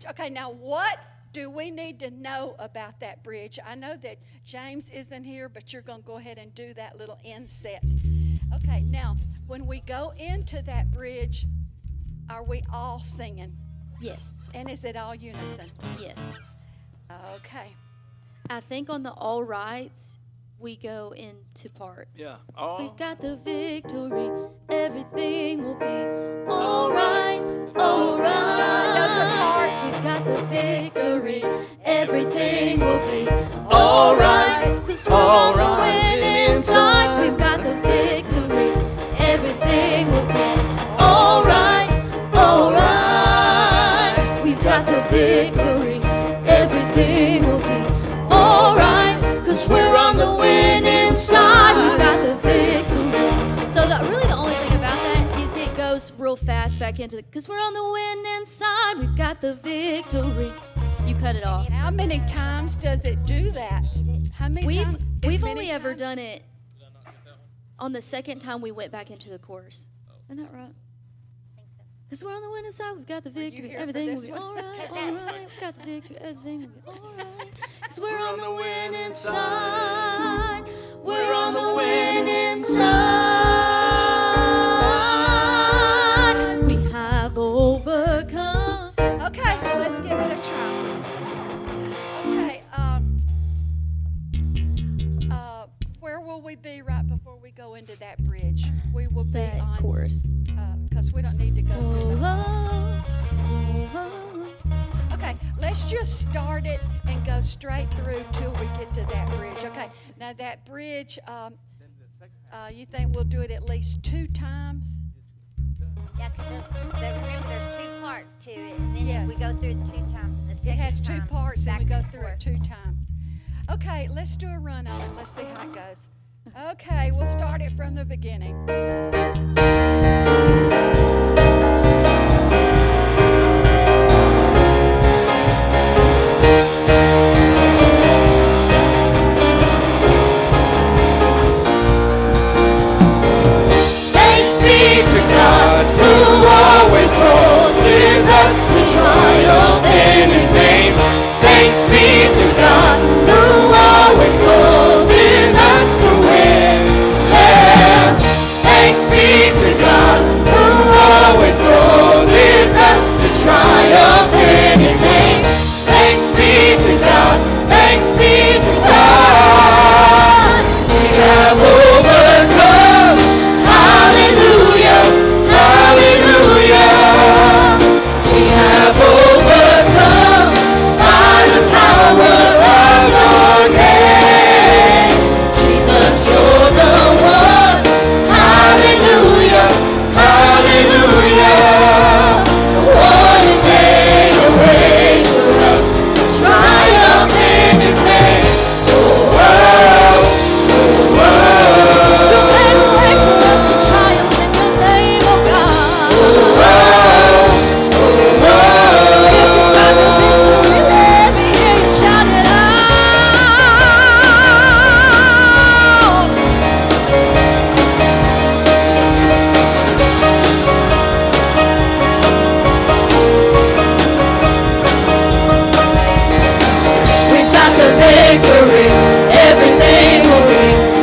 bridge. Okay, now what do we need to know about that bridge? I know that James isn't here, but you're going to go ahead and do that little inset. Okay, now, when we go into that bridge, are we all singing? Yes. And is it all unison? Yes. Okay. I think on the all rights, we go into parts. Yeah. All. We've got the victory. Everything will be all right, all right. Those are parts. We've got the victory. Everything will be all right. Because we're all on the winning side. We've got the victory. Everything will be all right, all right. We've got the victory. Everything will be all right. Because we're on the winning side. We've got the victory. So that really the only thing about that is it goes real fast back into it. Because we're on the winning side. We've got the victory. You cut it off. How many times does it do that? How many times? We've only ever done it on the second time we went back into the chorus. Isn't that right? Because we're on the winning side, we've got the victory, everything will be all right, all right. We've got the victory, everything will be all right. Because we're on the winning side, we're on the winning side. We have overcome. Okay, let's give it a try. Okay, where will we be right before we go into that bridge? We will be that on chorus. Because we don't need to go through that. Okay, let's just start it and go straight through till we get to that bridge. Okay, now that bridge, you think we'll do it at least two times? Yeah, remember there's two parts to it. And then we go through it two times. It has two parts and we go through it two times. Okay, let's do a run on it. Let's see how it goes. Okay, we'll start it from the beginning. Thanks be to God, who always causes us to triumph in His name. Thanks be to God, who always causes us to win. Yeah. Thanks be to God, who always causes us to triumph in His name. Thanks be to God, thanks be to God. We have overcome. Hallelujah, hallelujah. We have overcome by the power of your name. Jesus, you're the one. Hallelujah, hallelujah. One day away from us, triumph in His name. Oh, oh, oh, oh. Don't let it away from us to triumph in the name of God. Oh, oh, oh, oh. Victory, everything will be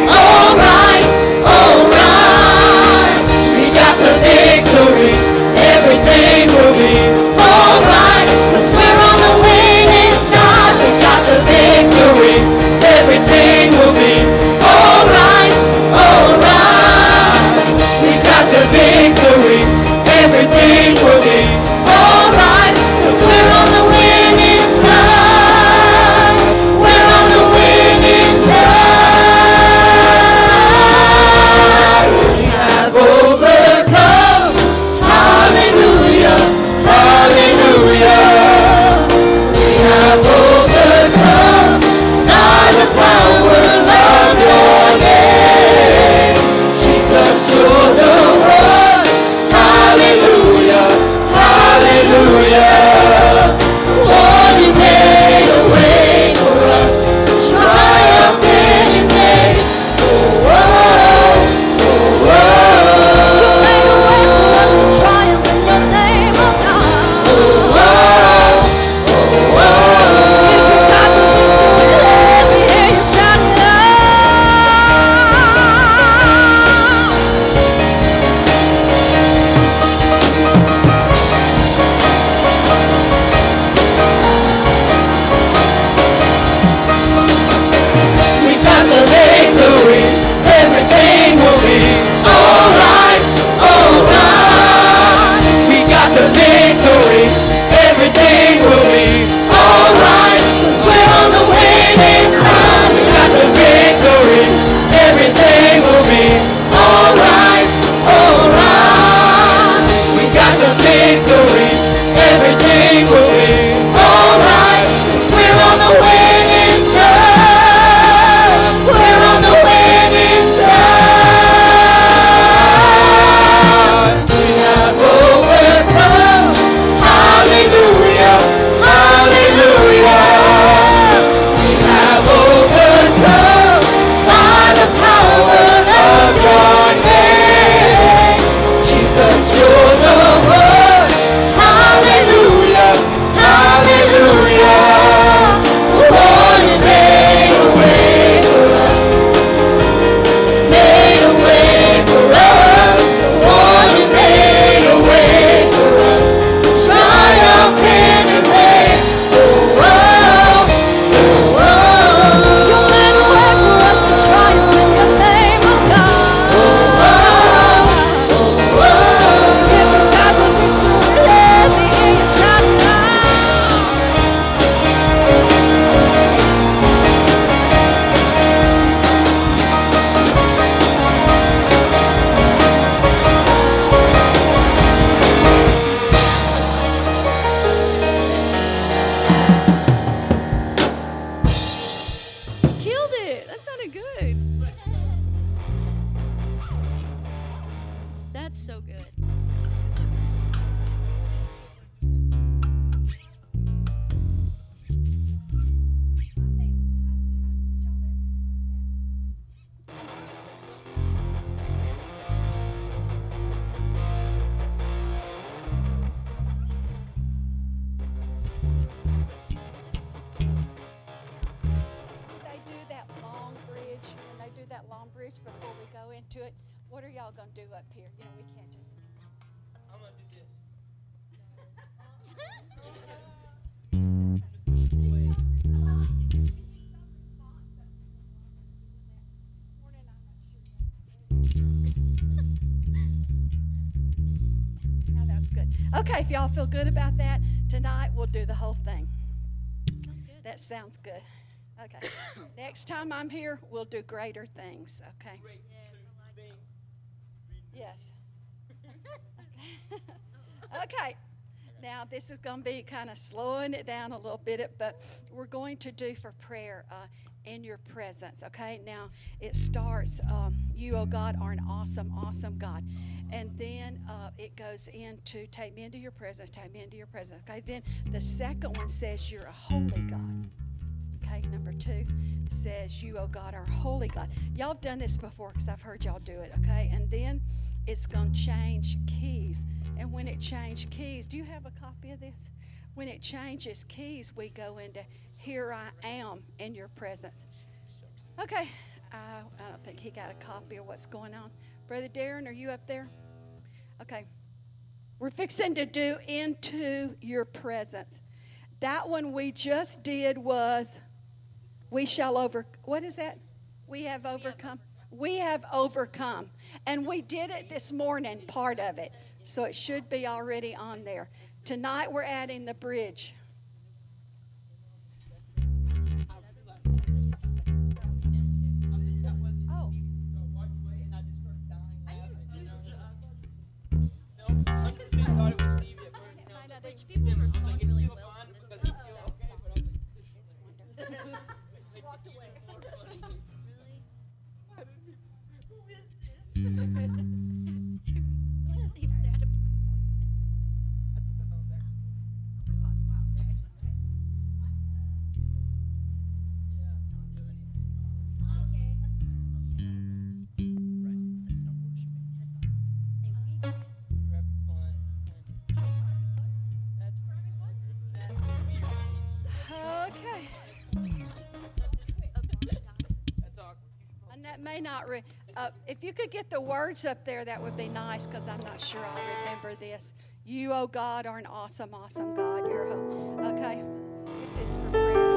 alright, alright. We got the victory, everything will be alright. Cause we're on the winning side, we got the victory, everything will be alright, alright. We got the victory, everything will be alright. Cause we're on the winning side. We're on the winning side. it. That sounded good. That's so good. Before we go into it, what are y'all going to do up here? You know, we can't just... I'm going to do this. Now that's good. Okay, if y'all feel good about that, tonight we'll do the whole thing. That sounds good. Okay. Next time I'm here, we'll do greater things, okay? Yes. Okay. Now, this is going to be kind of slowing it down a little bit, but we're going to do for prayer in your presence, okay? Now, it starts, you, oh God, are an awesome, awesome God. And then it goes into take me into your presence, take me into your presence, okay? Then the second one says you're a holy God. Number 2 says, you, oh God, are holy God. Y'all have done this before because I've heard y'all do it, okay? And then it's going to change keys. And when it changes keys, do you have a copy of this? When it changes keys, we go into, here I am in your presence. Okay, I don't think he got a copy of what's going on. Brother Darren, are you up there? Okay, we're fixing to do into your presence. That one we just did was... We shall over, what is that? We have overcome. We have overcome. And we did it this morning, part of it. So it should be already on there. Tonight we're adding the bridge. Oh. If you could get the words up there, that would be nice, because I'm not sure I'll remember this. You, oh God, are an awesome, awesome God. You're okay. This is for prayer.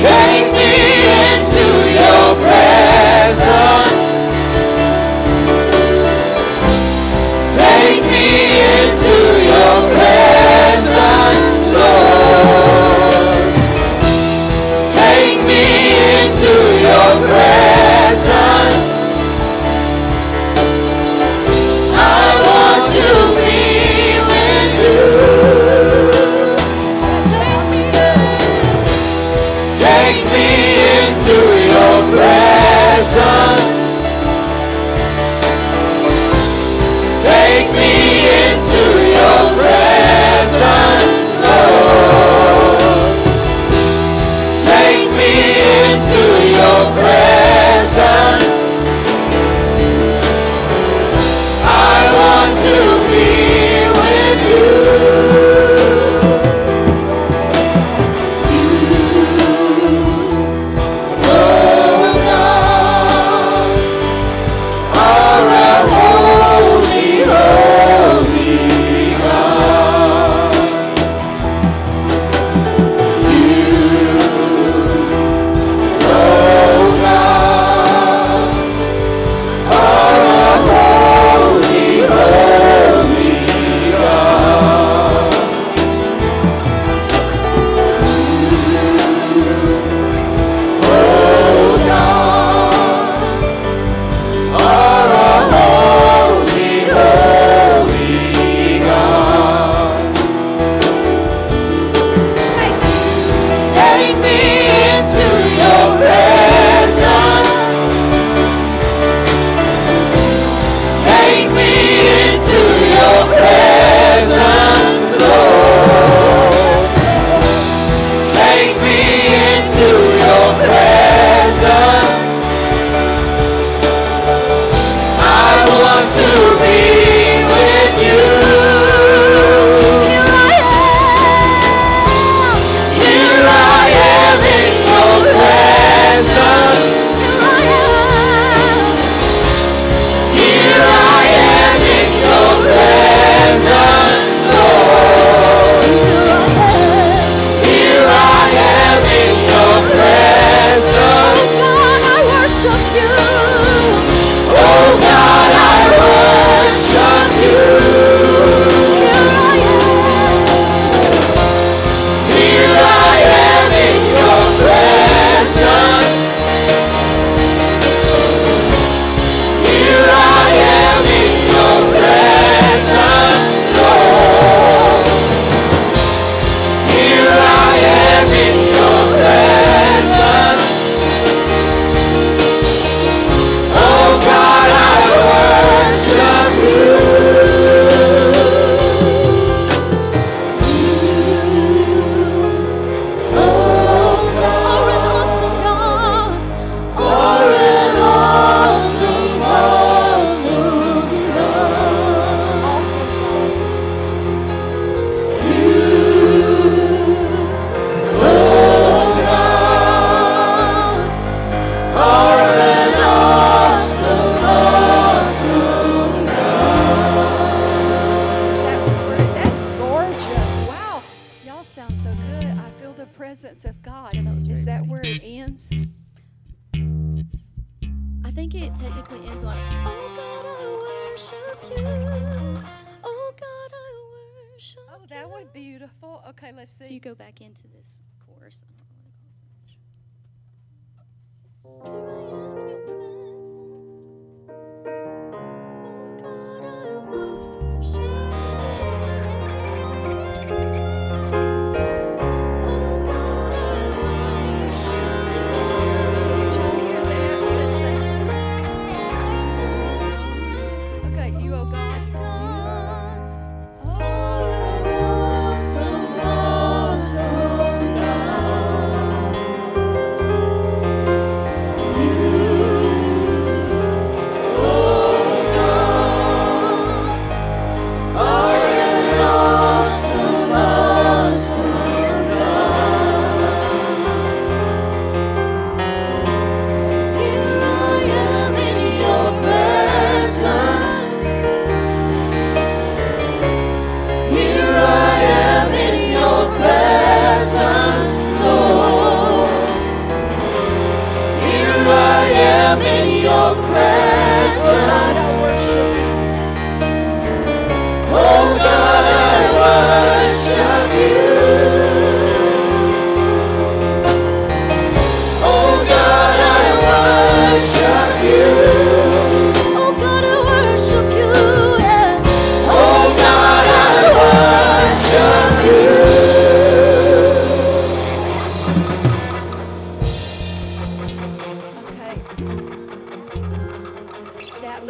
Take me into your presence.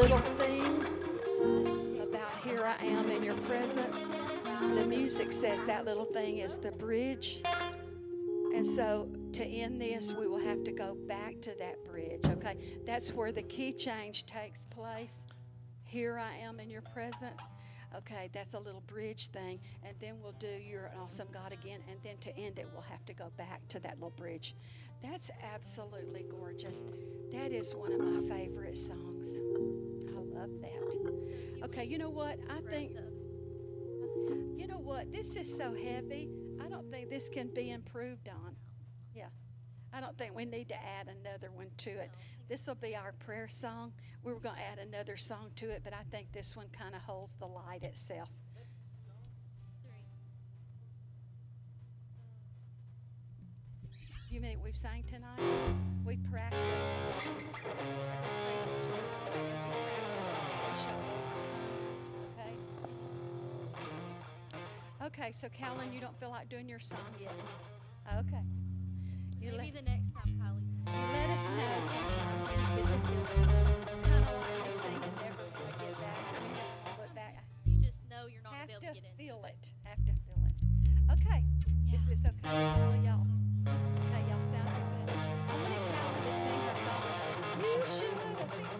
little thing about "Here I Am in Your Presence," the music says that little thing is the bridge. And so to end this, we will have to go back to that bridge, okay? That's where the key change takes place. "Here I Am in Your Presence." Okay, that's a little bridge thing. And then we'll do "You're an Awesome God" again. And then to end it, we'll have to go back to that little bridge. That's absolutely gorgeous. That is one of my favorite songs. I love that. Okay, you know what? I think, you know what? This is so heavy. I don't think this can be improved on. Yeah. I don't think we need to add another one to it. This will be our prayer song. We were going to add another song to it, but I think this one kind of holds the light itself. You mean we've sang tonight? We practiced praises to our God. We practiced and we shall overcome. Okay? Okay, so Callan, you don't feel like doing your song yet? Okay. Maybe the next time, Kylie. You let us know sometime when you get to feel that. It's kind of like me singing, "Never going to get back." I mean, put back. You just know you're not going to be able to get in. Have to feel it. Okay. Yeah. Is this okay with all of y'all? Okay, y'all sounding good. I wanted Kylie to sing her song about "You Should Have Been There."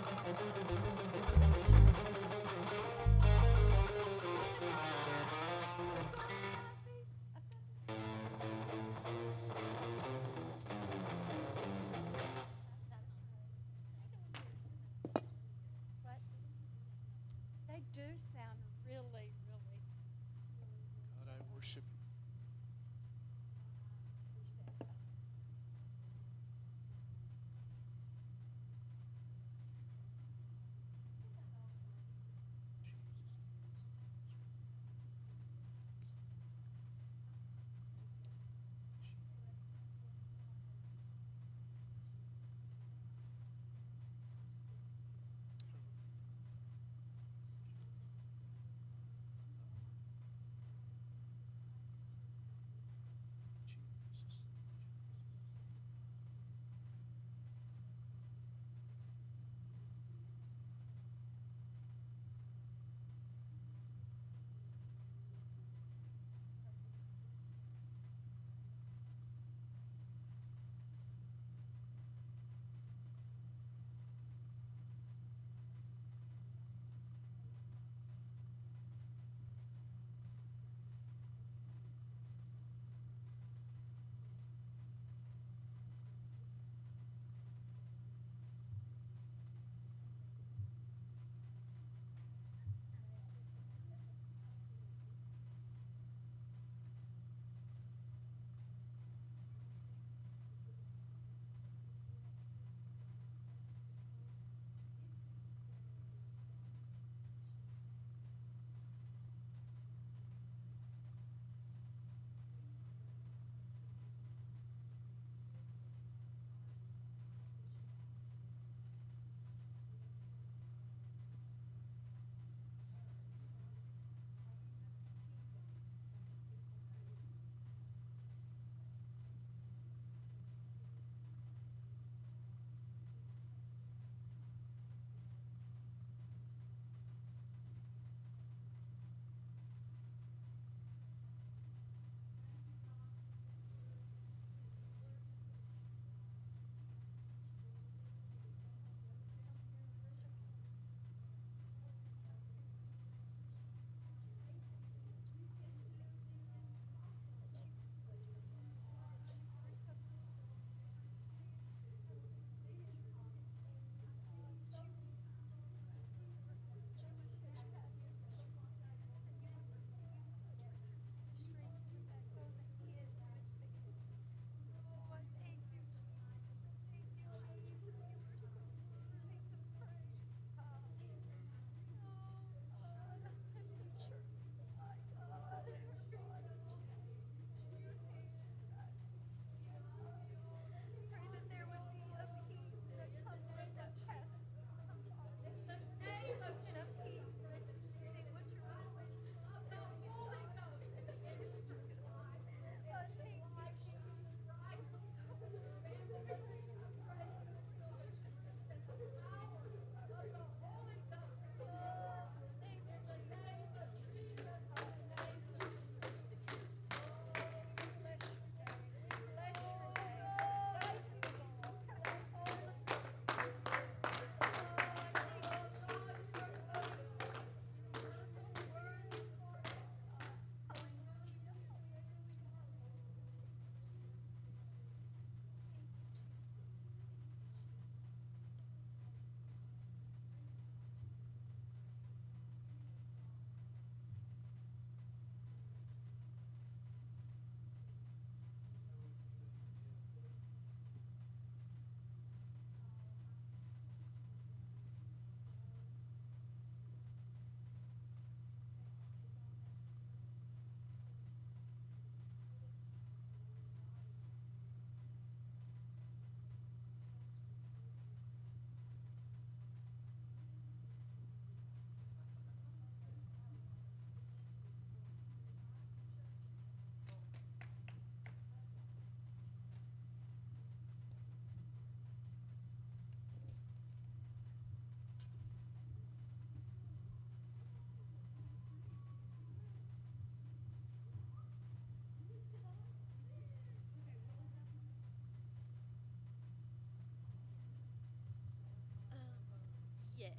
Yes.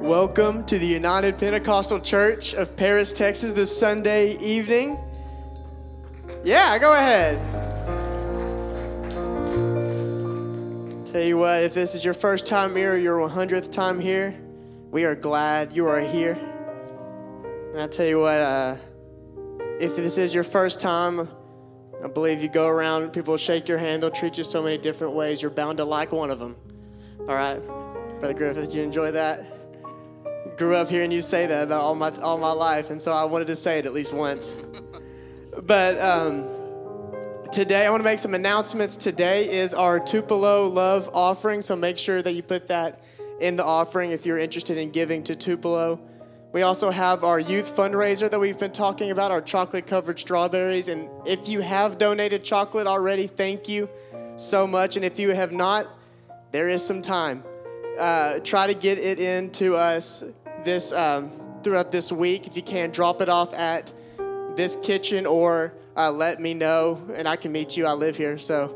Welcome to the United Pentecostal Church of Paris, Texas, this Sunday evening. Yeah, go ahead. Tell you what, if this is your first time here or your 100th time here, We are glad you are here. And I tell you what, if this is your first time, I believe you go around, people will shake your hand, they'll treat you so many different ways. You're bound to like one of them. All right? Brother Griffith, did you enjoy that? Grew up hearing you say that about all my life, and so I wanted to say it at least once. But today, I want to make some announcements. Today is our Tupelo Love Offering, so make sure that you put that in the offering if you're interested in giving to Tupelo. We also have our youth fundraiser that we've been talking about, our chocolate-covered strawberries. And if you have donated chocolate already, thank you so much. And if you have not, there is some time. Try to get it in to us this throughout this week. If you can, drop it off at this kitchen or let me know, and I can meet you. I live here, so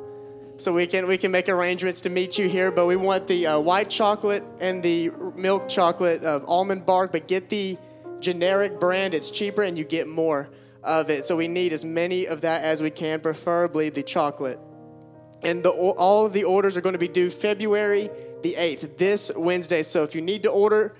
we can make arrangements to meet you here. But we want the white chocolate and the milk chocolate of almond bark, but get the generic brand. It's cheaper and you get more of it. So we need as many of that as we can, preferably the chocolate. And all of the orders are going to be due February the 8th, this Wednesday. So if you need to order,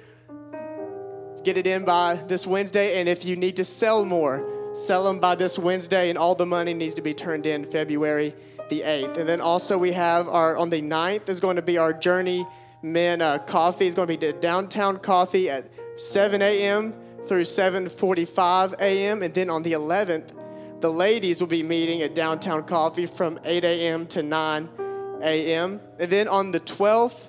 get it in by this Wednesday. And if you need to sell more, sell them by this Wednesday. And all the money needs to be turned in February the 8th. And then also we have on the 9th is going to be our Journey Men coffee. It's going to be the Downtown Coffee at 7 a.m. through 7:45 a.m. And then on the 11th, the ladies will be meeting at Downtown Coffee from 8 a.m. to 9 a.m. And then on the 12th,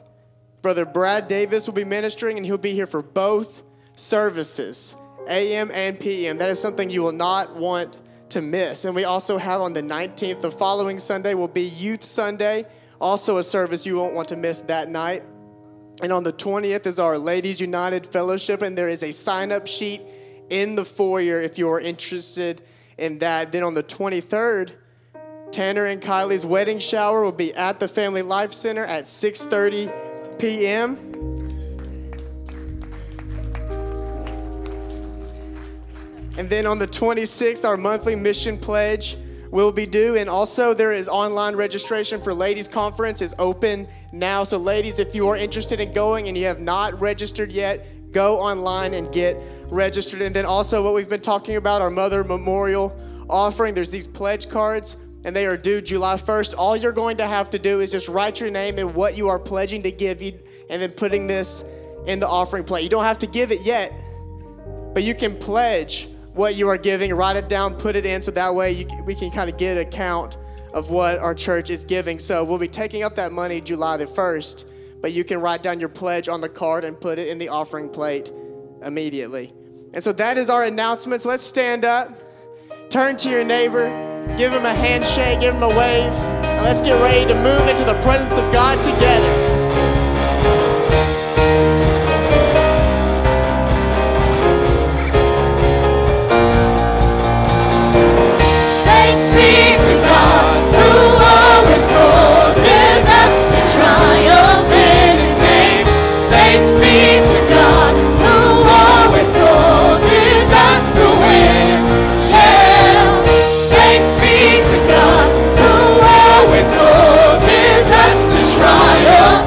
Brother Brad Davis will be ministering, and he'll be here for both services, a.m. and p.m. That is something you will not want to miss. And we also have on the 19th, the following Sunday, will be Youth Sunday, also a service you won't want to miss that night. And on the 20th is our Ladies United Fellowship, and there is a sign-up sheet in the foyer if you are interested in that. Then on the 23rd, Tanner and Kylie's wedding shower will be at the Family Life Center at 6:30 p.m. And then on the 26th, our monthly mission pledge will be due. And also there is online registration for Ladies Conference is open now. So ladies, if you are interested in going and you have not registered yet, go online and get registered. And then also what we've been talking about, our Mother Memorial offering. There's these pledge cards, and they are due July 1st. All you're going to have to do is just write your name and what you are pledging to give, and then putting this in the offering plate. You don't have to give it yet, but you can pledge what you are giving, write it down, put it in, so that way we can kind of get a count of what our church is giving. So we'll be taking up that money July the 1st, but you can write down your pledge on the card and put it in the offering plate immediately. And so that is our announcements. Let's stand up, turn to your neighbor, give him a handshake, give him a wave, and let's get ready to move into the presence of God together. Triumph.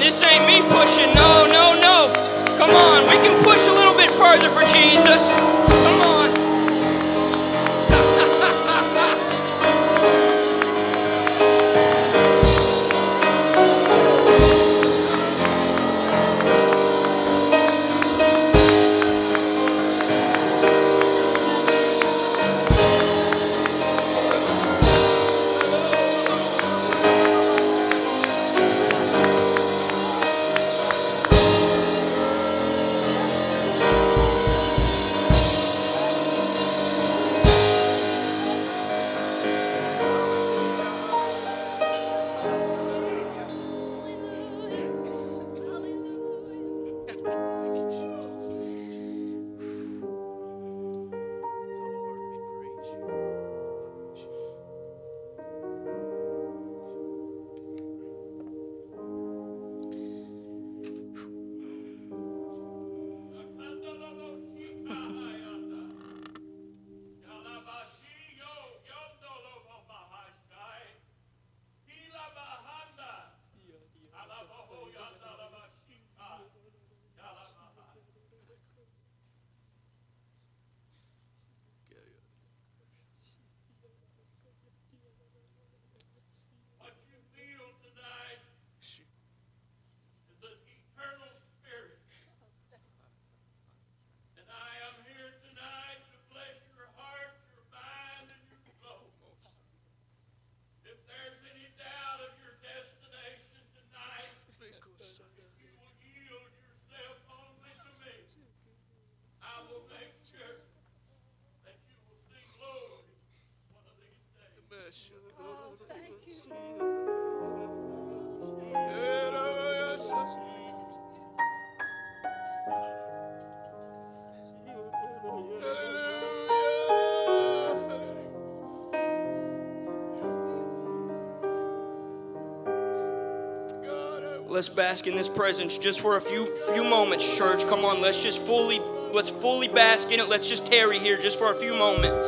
This ain't me pushing. No, no, no. Come on. We can push a little bit further for Jesus. Come on. Let's bask in this presence just for a few moments, church. Come on, let's fully bask in it. Let's just tarry here just for a few moments.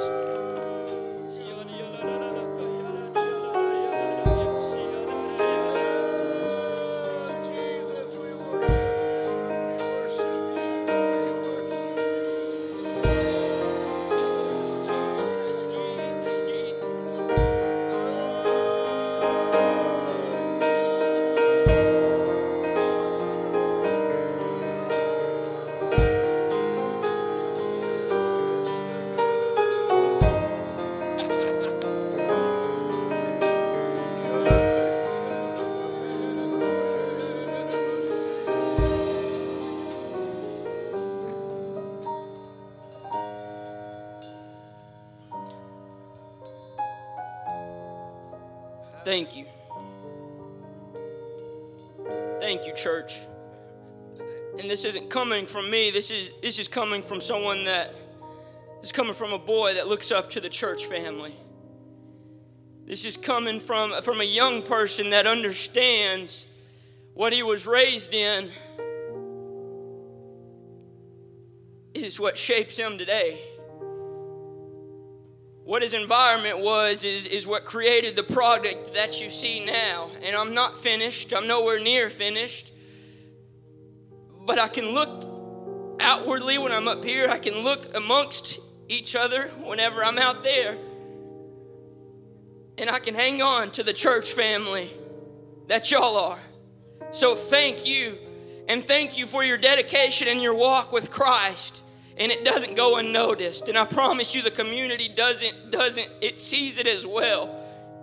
Thank you. Thank you, church. And this isn't coming from me. This is coming from someone that is coming from a boy that looks up to the church family. This is coming from a young person that understands what he was raised in is what shapes him today. What his environment was is what created the product that you see now. And I'm not finished. I'm nowhere near finished. But I can look outwardly when I'm up here. I can look amongst each other whenever I'm out there. And I can hang on to the church family that y'all are. So thank you. And thank you for your dedication and your walk with Christ. And it doesn't go unnoticed. And I promise you the community doesn't, it sees it as well.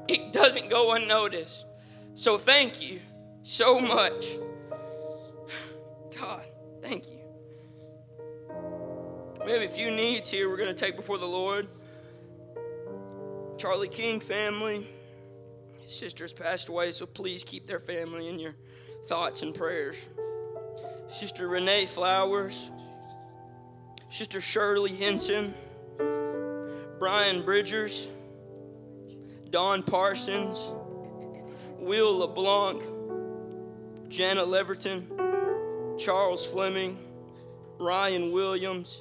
It doesn't go unnoticed. So thank you so much. God, thank you. We have a few needs here we're going to take before the Lord. Charlie King family. His sister's passed away, so please keep their family in your thoughts and prayers. Sister Renee Flowers. Sister Shirley Henson, Brian Bridgers, Don Parsons, Will LeBlanc, Jana Leverton, Charles Fleming, Ryan Williams,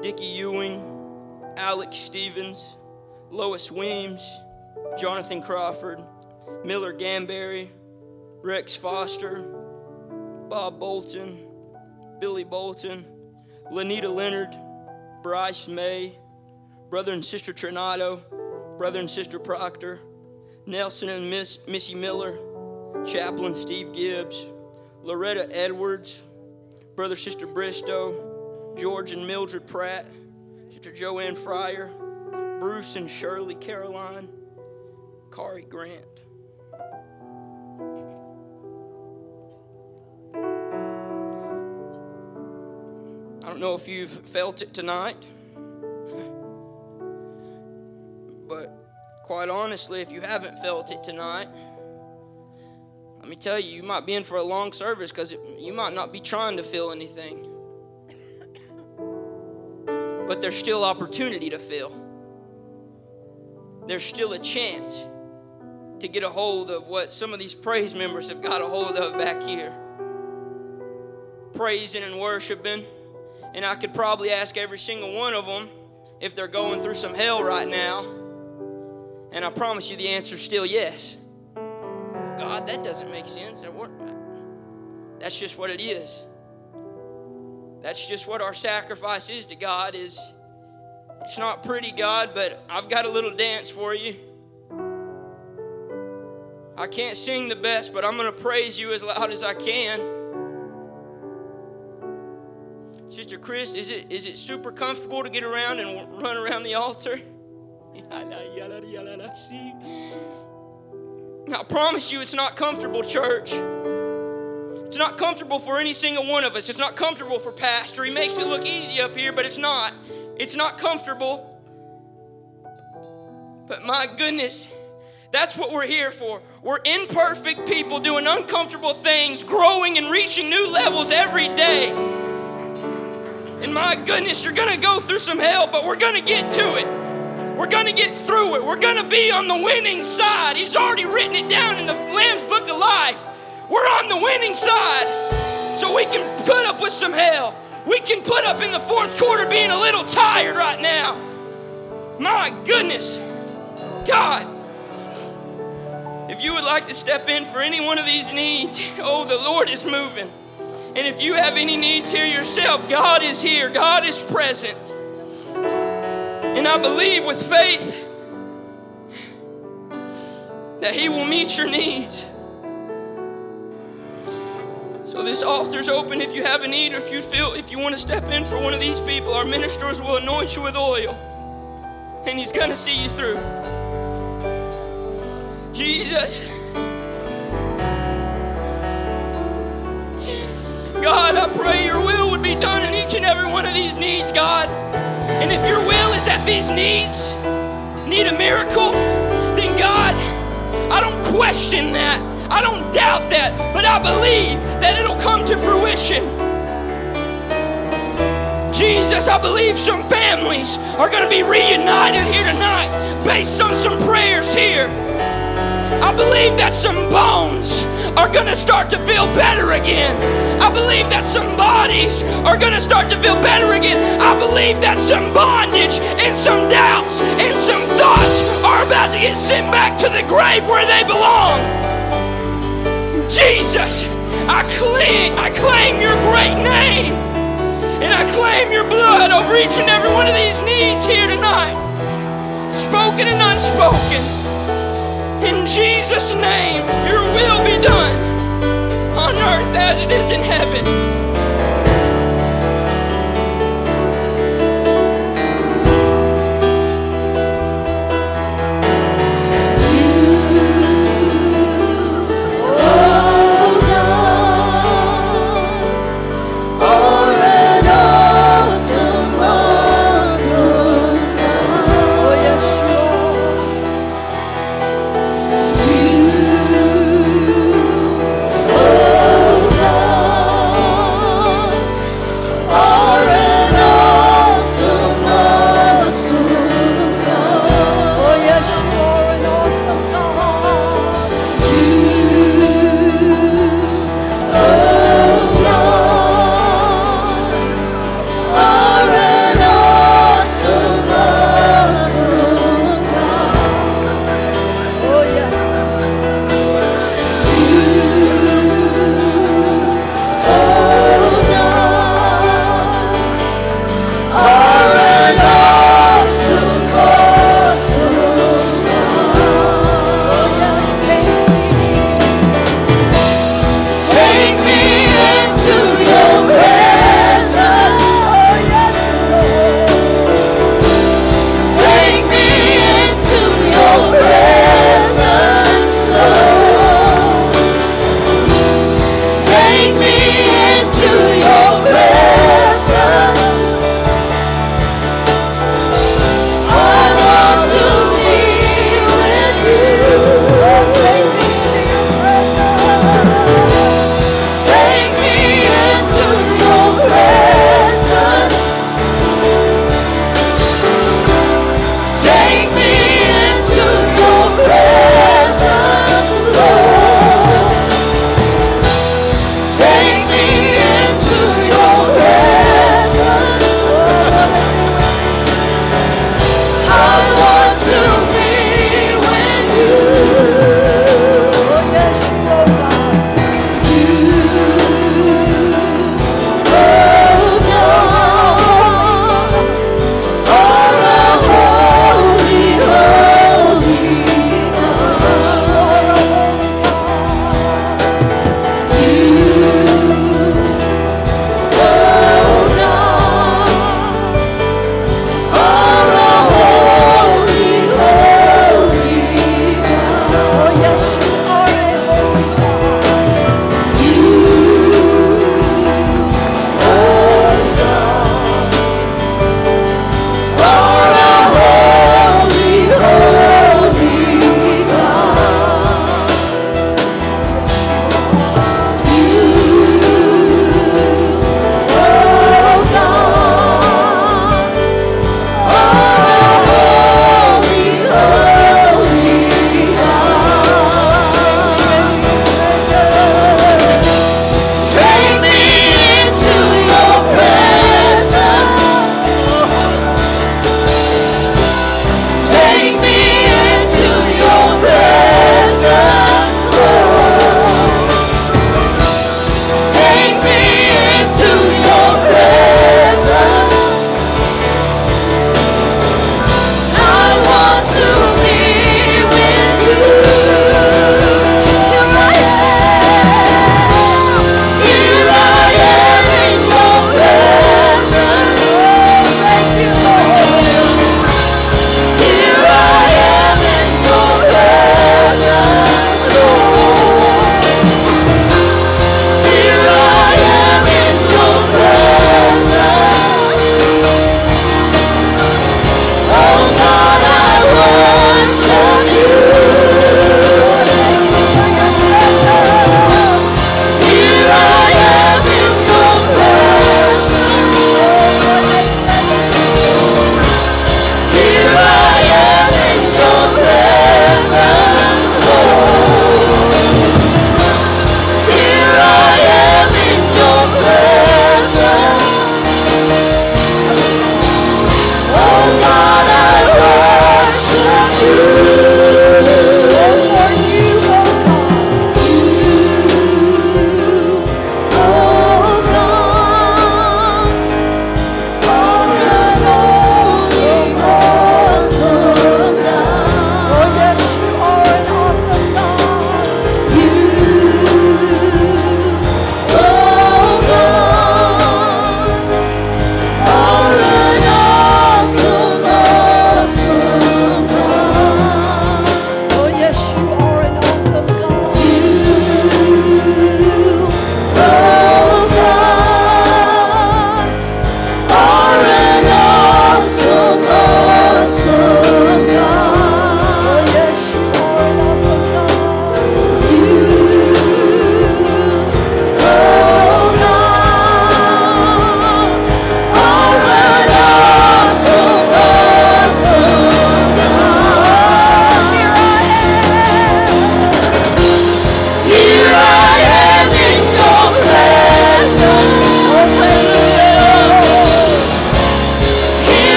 Dickie Ewing, Alex Stevens, Lois Weems, Jonathan Crawford, Miller Gamberry, Rex Foster, Bob Bolton, Billy Bolton, Lanita Leonard, Bryce May, Brother and Sister Trinado, Brother and Sister Proctor, Nelson and Missy Miller, Chaplain Steve Gibbs, Loretta Edwards, Brother Sister Bristow, George and Mildred Pratt, Sister Joanne Fryer, Bruce and Shirley Caroline, Kari Grant. I don't know if you've felt it tonight, but quite honestly, if you haven't felt it tonight, let me tell you, you might be in for a long service because you might not be trying to feel anything. But there's still opportunity to feel. There's still a chance to get a hold of what some of these praise members have got a hold of back here. Praising and worshiping. And I could probably ask every single one of them if they're going through some hell right now. And I promise you the answer is still yes. God, that doesn't make sense. That's just what it is. That's just what our sacrifice is to God. Is it's not pretty, God, but I've got a little dance for you. I can't sing the best, but I'm going to praise you as loud as I can. Sister Chris, is it super comfortable to get around and run around the altar? I promise you it's not comfortable, church. It's not comfortable for any single one of us. It's not comfortable for Pastor. He makes it look easy up here, but it's not. It's not comfortable. But my goodness, that's what we're here for. We're imperfect people doing uncomfortable things, growing and reaching new levels every day. And my goodness, you're going to go through some hell, but we're going to get to it. We're going to get through it. We're going to be on the winning side. He's already written it down in the Lamb's Book of Life. We're on the winning side. So we can put up with some hell. We can put up in the fourth quarter being a little tired right now. My goodness. God. If you would like to step in for any one of these needs, oh, the Lord is moving. And if you have any needs here yourself, God is here. God is present. And I believe with faith that He will meet your needs. So this altar's open if you have a need or if you want to step in for one of these people. Our ministers will anoint you with oil. And He's going to see you through. Jesus. God, I pray your will would be done in each and every one of these needs, God. And if your will is that these needs need a miracle, then God, I don't question that. I don't doubt that, but I believe that it'll come to fruition. Jesus, I believe some families are going to be reunited here tonight based on some prayers here. I believe that some bones are going to start to feel better again. I believe that some bodies are going to start to feel better again. I believe that some bondage and some doubts and some thoughts are about to get sent back to the grave where they belong. Jesus, I claim your great name. And I claim your blood over each and every one of these needs here tonight. Spoken and unspoken. In Jesus' name, your will be done on earth as it is in heaven.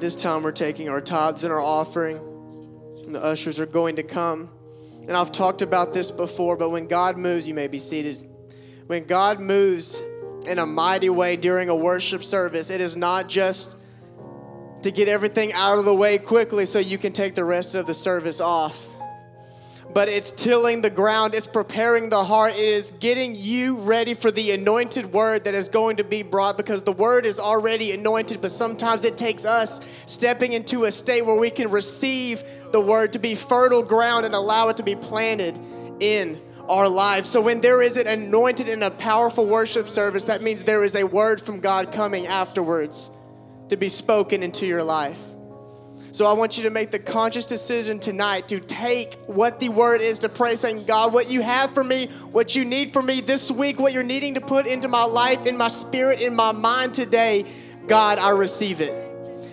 this time we're taking our tithes and our offering, and the ushers are going to come. And I've talked about this before, but when God moves, you may be seated. When God moves in a mighty way during a worship service, it is not just to get everything out of the way quickly so you can take the rest of the service off. But it's tilling the ground. It's preparing the heart. It is getting you ready for the anointed word that is going to be brought, because the word is already anointed. But sometimes it takes us stepping into a state where we can receive the word to be fertile ground and allow it to be planted in our lives. So when there is an anointed and a powerful worship service, that means there is a word from God coming afterwards to be spoken into your life. So I want you to make the conscious decision tonight to take what the word is, to pray, saying, God, what you have for me, what you need for me this week, what you're needing to put into my life, in my spirit, in my mind today, God, I receive it.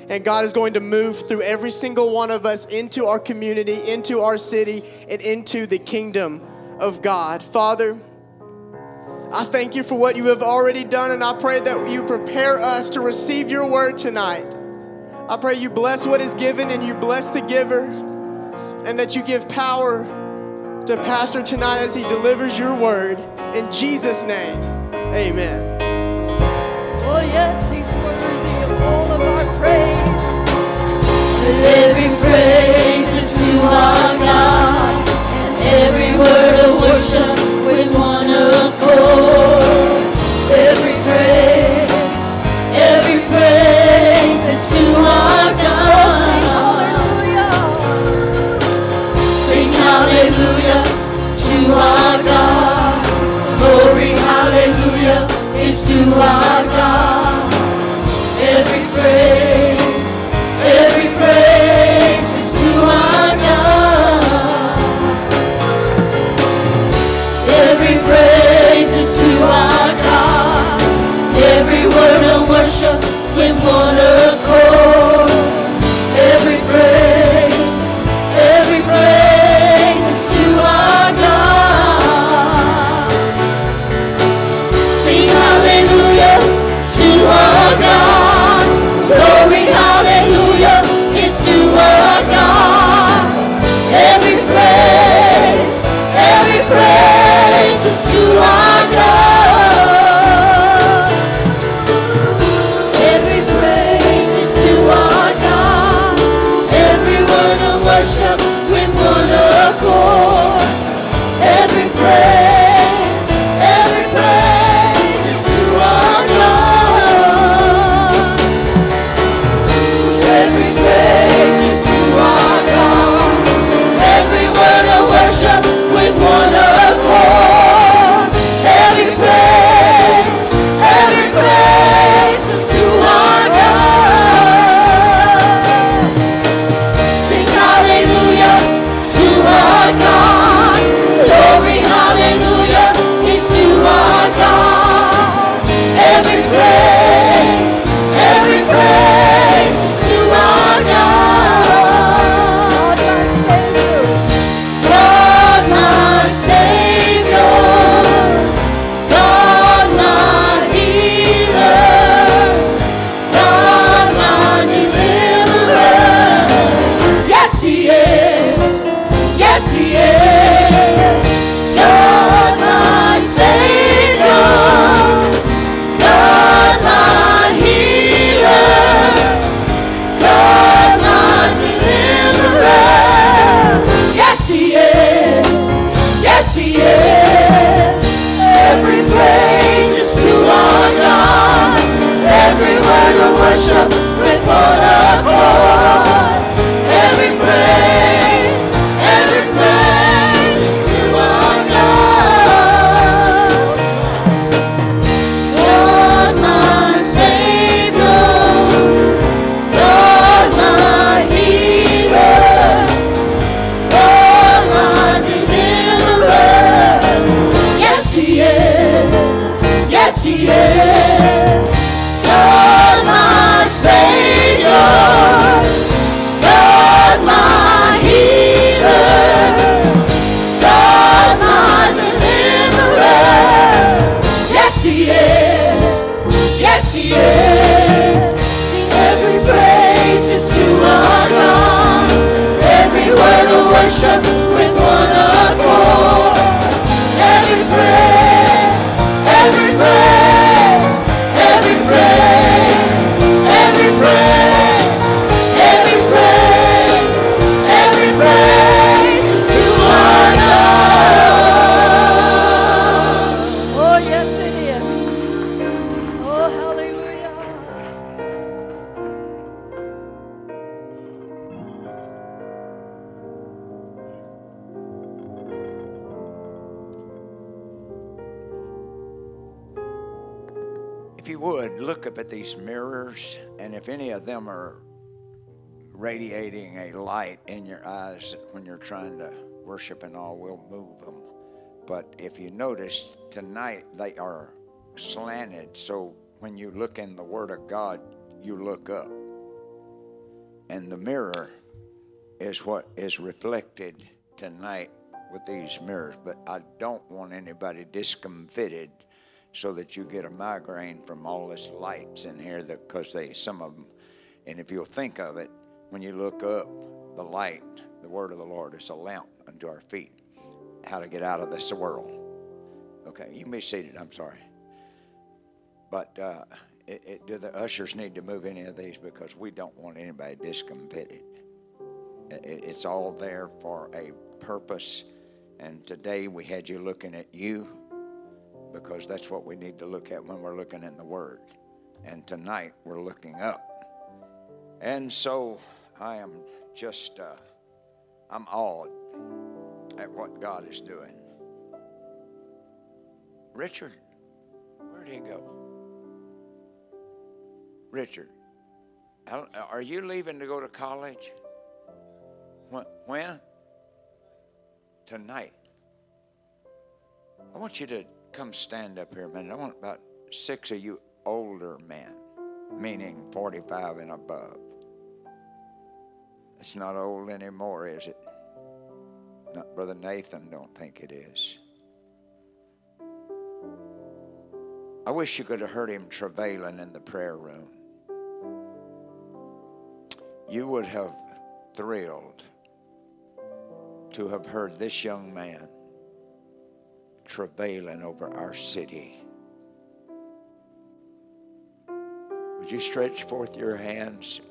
And God is going to move through every single one of us into our community, into our city, and into the kingdom of God. Father, I thank you for what you have already done, and I pray that you prepare us to receive your word tonight. I pray you bless what is given and you bless the giver, and that you give power to Pastor tonight as he delivers your word. In Jesus' name, amen. Oh yes, he's worthy of all of our praise. With every praise is to our God, and every word of worship with one accord. Every praise, every praise. It's to our God. Sing hallelujah to our God. Glory, hallelujah, it's to our God. Every praise is to our God. Every praise is to our God. Every word of worship with one accord. Every praise is to our God. Sing hallelujah Mirrors, and if any of them are radiating a light in your eyes when you're trying to worship and all, we'll move them. But if you notice, tonight they are slanted, so when you look in the Word of God, you look up. And the mirror is what is reflected tonight with these mirrors. But I don't want anybody discomfited, so that you get a migraine from all this lights in here, because some of them, and if you'll think of it, when you look up, the light, the Word of the Lord, is a lamp unto our feet. How to get out of this world. Okay, you can be seated, I'm sorry. But do the ushers need to move any of these, because we don't want anybody discomfited. It's all there for a purpose, and today we had you looking at you, because that's what we need to look at when we're looking in the Word. And tonight we're looking up. And so I am just, I'm awed at what God is doing. Richard, where'd he go? Richard, are you leaving to go to college? When? Tonight. I want you to come stand up here a minute. I want about 6 of you older men, meaning 45 and above. It's not old anymore, is it? Not Brother Nathan, don't think it is. I wish you could have heard him travailing in the prayer room. You would have thrilled to have heard this young man travailing over our city. Would you stretch forth your hands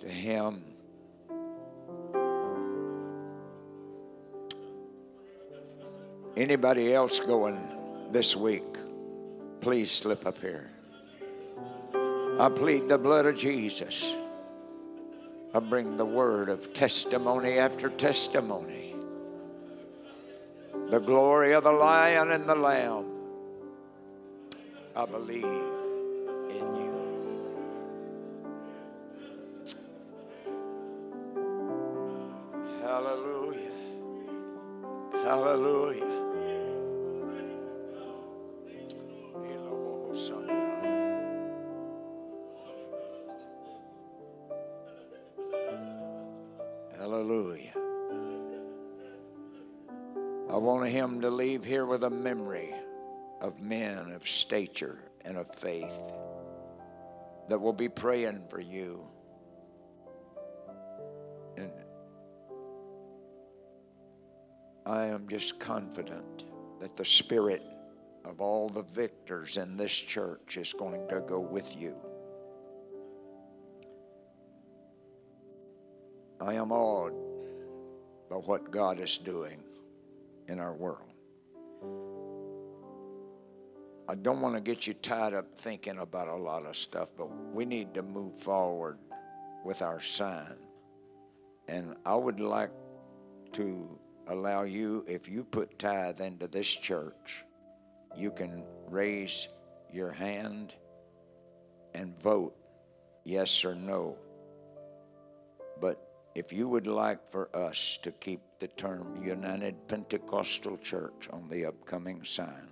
to him? Anybody else going this week, please slip up here. I plead the blood of Jesus. I bring the word of testimony after testimony. The glory of the Lion and the Lamb. I believe in you. Hallelujah. Hallelujah. Hallelujah. I want him to leave here with a memory of men of stature and of faith that will be praying for you. And I am just confident that the spirit of all the victors in this church is going to go with you. I am awed by what God is doing in our world. I don't want to get you tied up thinking about a lot of stuff, but we need to move forward with our sign. And I would like to allow you, if you put tithe into this church, you can raise your hand and vote yes or no. But if you would like for us to keep the term United Pentecostal Church on the upcoming sign,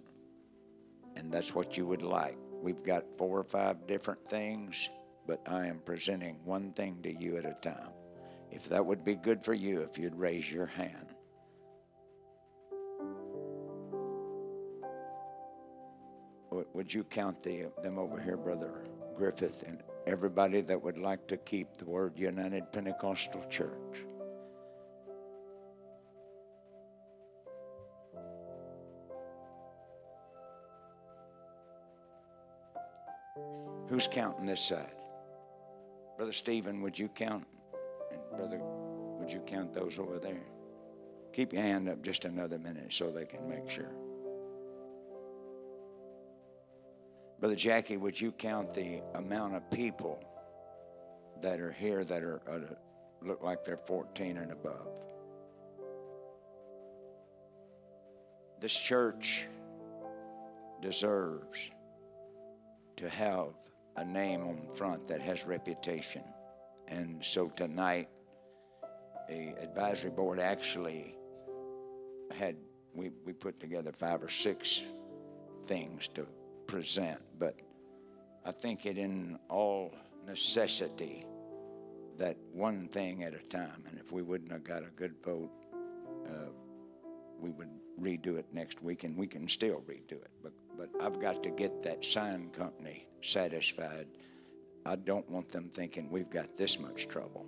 and that's what you would like. We've got 4 or 5 different things, but I am presenting one thing to you at a time. If that would be good for you, if you'd raise your hand. Would you count them over here, Brother Griffith, and everybody that would like to keep the word United Pentecostal Church. Who's counting this side? Brother Stephen, would you count? And brother, would you count those over there? Keep your hand up just another minute so they can make sure. Brother Jackie, would you count the amount of people that are here that are look like they're 14 and above? This church deserves to have a name on the front that has reputation. And so tonight, the advisory board actually had, we put together 5 or 6 things to present, but I think it in all necessity that one thing at a time, and if we wouldn't have got a good vote, we would redo it next week, and we can still redo it, but I've got to get that sign company satisfied. I don't want them thinking we've got this much trouble,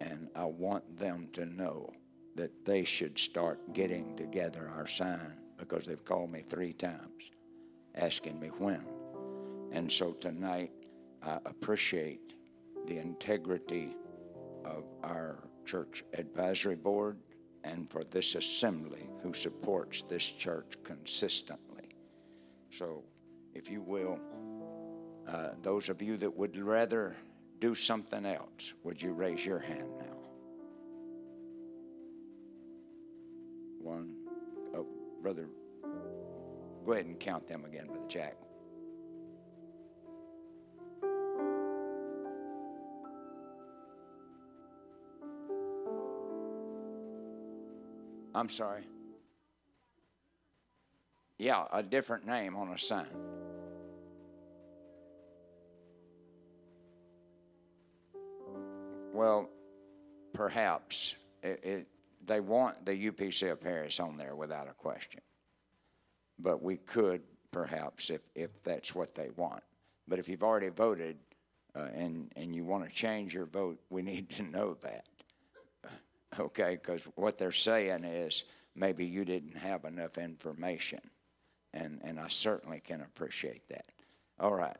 and I want them to know that they should start getting together our sign, because they've called me 3 times asking me when. And so tonight, I appreciate the integrity of our church advisory board and for this assembly who supports this church consistently. So if you will, those of you that would rather do something else, would you raise your hand now? 1, oh, brother, go ahead and count them again, Brother Jack. I'm sorry. Yeah, a different name on a sign. Well, perhaps. They want the UPC of Paris on there without a question. But we could, perhaps, if that's what they want. But if you've already voted and you want to change your vote, we need to know that. Okay, because what they're saying is maybe you didn't have enough information, and I certainly can appreciate that. All right,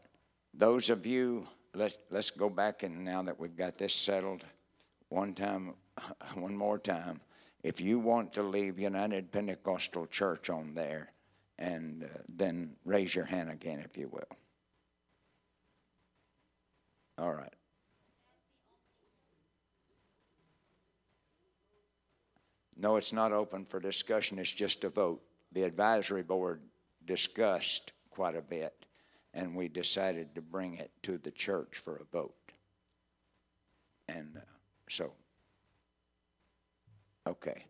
those of you, let's go back, and now that we've got this settled, one more time, if you want to leave United Pentecostal Church on there, and then raise your hand again if you will. All right. No, it's not open for discussion. It's just a vote. The advisory board discussed quite a bit, and we decided to bring it to the church for a vote. And so, okay.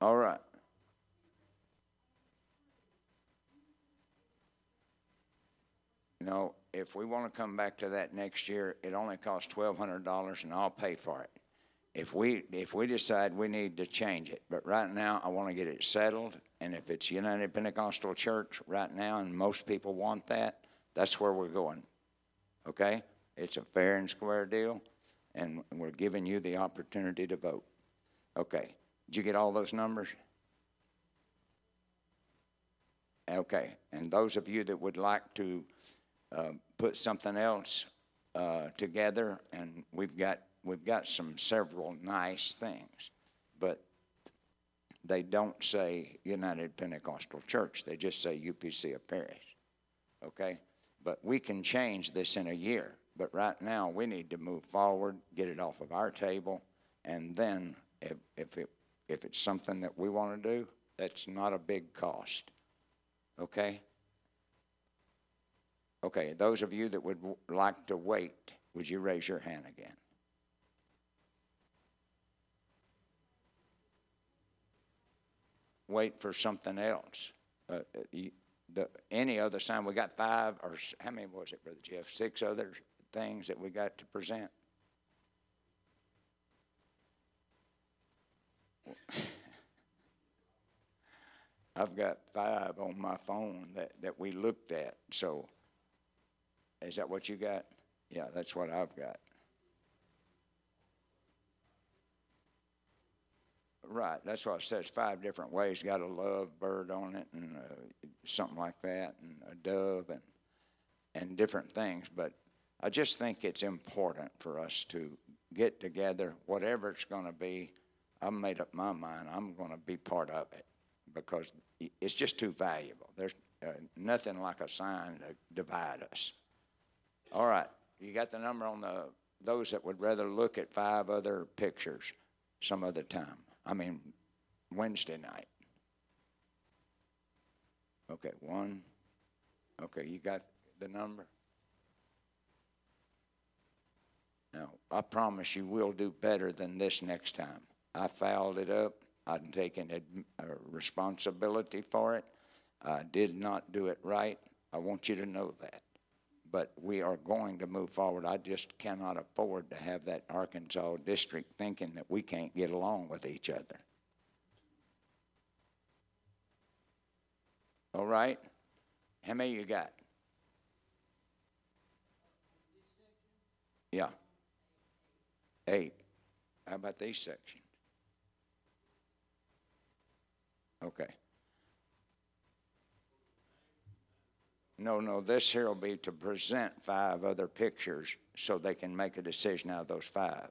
All right. You know, if we want to come back to that next year, it only costs $1,200, and I'll pay for it. If we decide we need to change it, but right now I want to get it settled. And if it's United Pentecostal Church right now, and most people want that, that's where we're going. Okay? It's a fair and square deal, and we're giving you the opportunity to vote. Okay. Did you get all those numbers? Okay. And those of you that would like to put something else together, and we've got several nice things, but they don't say United Pentecostal Church. They just say UPC of Paris. Okay? But we can change this in a year. But right now we need to move forward, get it off of our table, and then if it's something that we want to do, that's not a big cost. Okay? Okay, those of you that would like to wait, would you raise your hand again? Wait for something else. Any other sign? We got 5, or how many was it, Brother Jeff? 6 other things that we got to present? I've got 5 on my phone that we looked at. So is that what you got? Yeah, that's what I've got. Right, that's why it says 5 different ways. Got a love bird on it and something like that, and a dove and different things. But I just think it's important for us to get together, whatever it's going to be. I've made up my mind. I'm going to be part of it because it's just too valuable. There's nothing like a sign to divide us. All right, you got the number on those that would rather look at 5 other pictures some other time. I mean, Wednesday night. Okay, 1. Okay, you got the number? Now, I promise you we'll do better than this next time. I fouled it up. I've taken responsibility for it. I did not do it right. I want you to know that. But we are going to move forward. I just cannot afford to have that Arkansas district thinking that we can't get along with each other. All right? How many you got? Yeah. 8. How about these sections? Okay. No, this here will be to present 5 other pictures so they can make a decision out of those 5.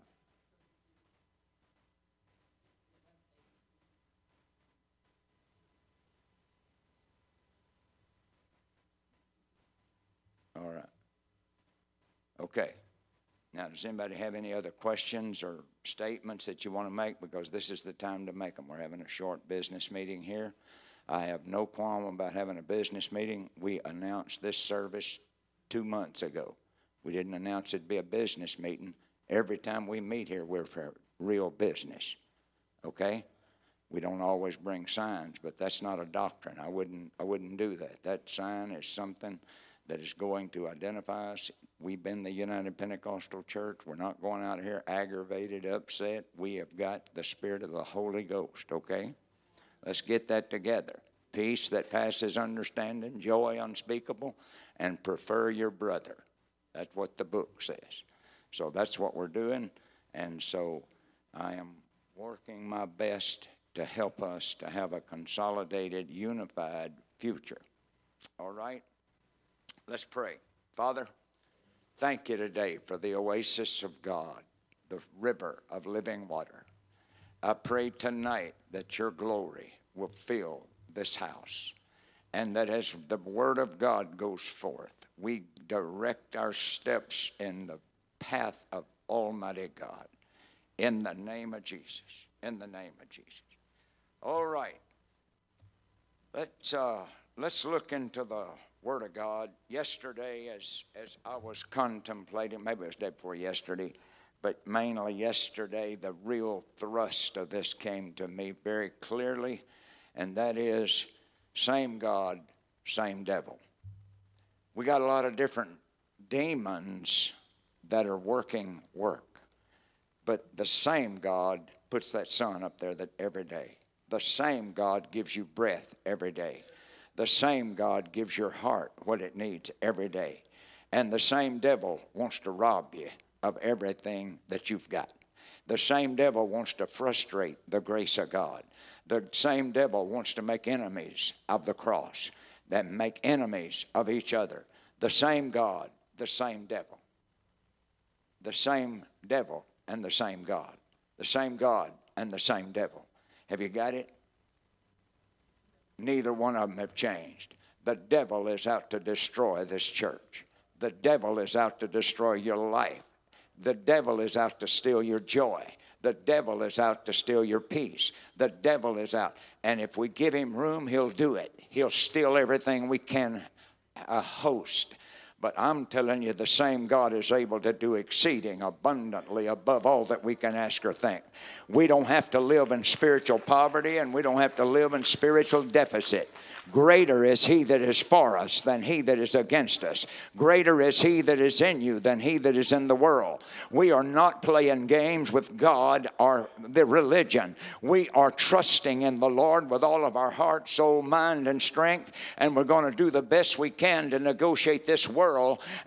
All right. Okay. Now, does anybody have any other questions or statements that you want to make? Because this is the time to make them. We're having a short business meeting here. I have no qualm about having a business meeting. We announced this service 2 months ago. We didn't announce it'd be a business meeting. Every time we meet here, we're for real business, okay? We don't always bring signs, but that's not a doctrine. I wouldn't do that. That sign is something that is going to identify us. We've been the United Pentecostal Church. We're not going out here aggravated, upset. We have got the Spirit of the Holy Ghost, okay? Let's get that together. Peace that passes understanding, joy unspeakable, and prefer your brother. That's what the book says. So that's what we're doing. And so I am working my best to help us to have a consolidated, unified future. All right? Let's pray. Father, thank you today for the oasis of God, the river of living water. I pray tonight that your glory will fill this house and that as the word of God goes forth, we direct our steps in the path of Almighty God. In the name of Jesus. In the name of Jesus. All right. Let's look into the Word of God. Yesterday, as I was contemplating, maybe it was the day before yesterday, but mainly yesterday, the real thrust of this came to me very clearly, and that is same God, same devil. We got a lot of different demons that are working work, but the same God puts that sun up there that every day. The same God gives you breath every day. The same God gives your heart what it needs every day. And the same devil wants to rob you of everything that you've got. The same devil wants to frustrate the grace of God. The same devil wants to make enemies of the cross, that make enemies of each other. The same God, the same devil. The same devil and the same God. The same God and the same devil. Have you got it? Neither one of them have changed. The devil is out to destroy this church. The devil is out to destroy your life. The devil is out to steal your joy. The devil is out to steal your peace. The devil is out. And if we give him room, he'll do it. He'll steal everything we can host. But I'm telling you, the same God is able to do exceeding abundantly above all that we can ask or think. We don't have to live in spiritual poverty, and we don't have to live in spiritual deficit. Greater is he that is for us than he that is against us. Greater is he that is in you than he that is in the world. We are not playing games with God or the religion. We are trusting in the Lord with all of our heart, soul, mind, and strength, and we're going to do the best we can to negotiate this world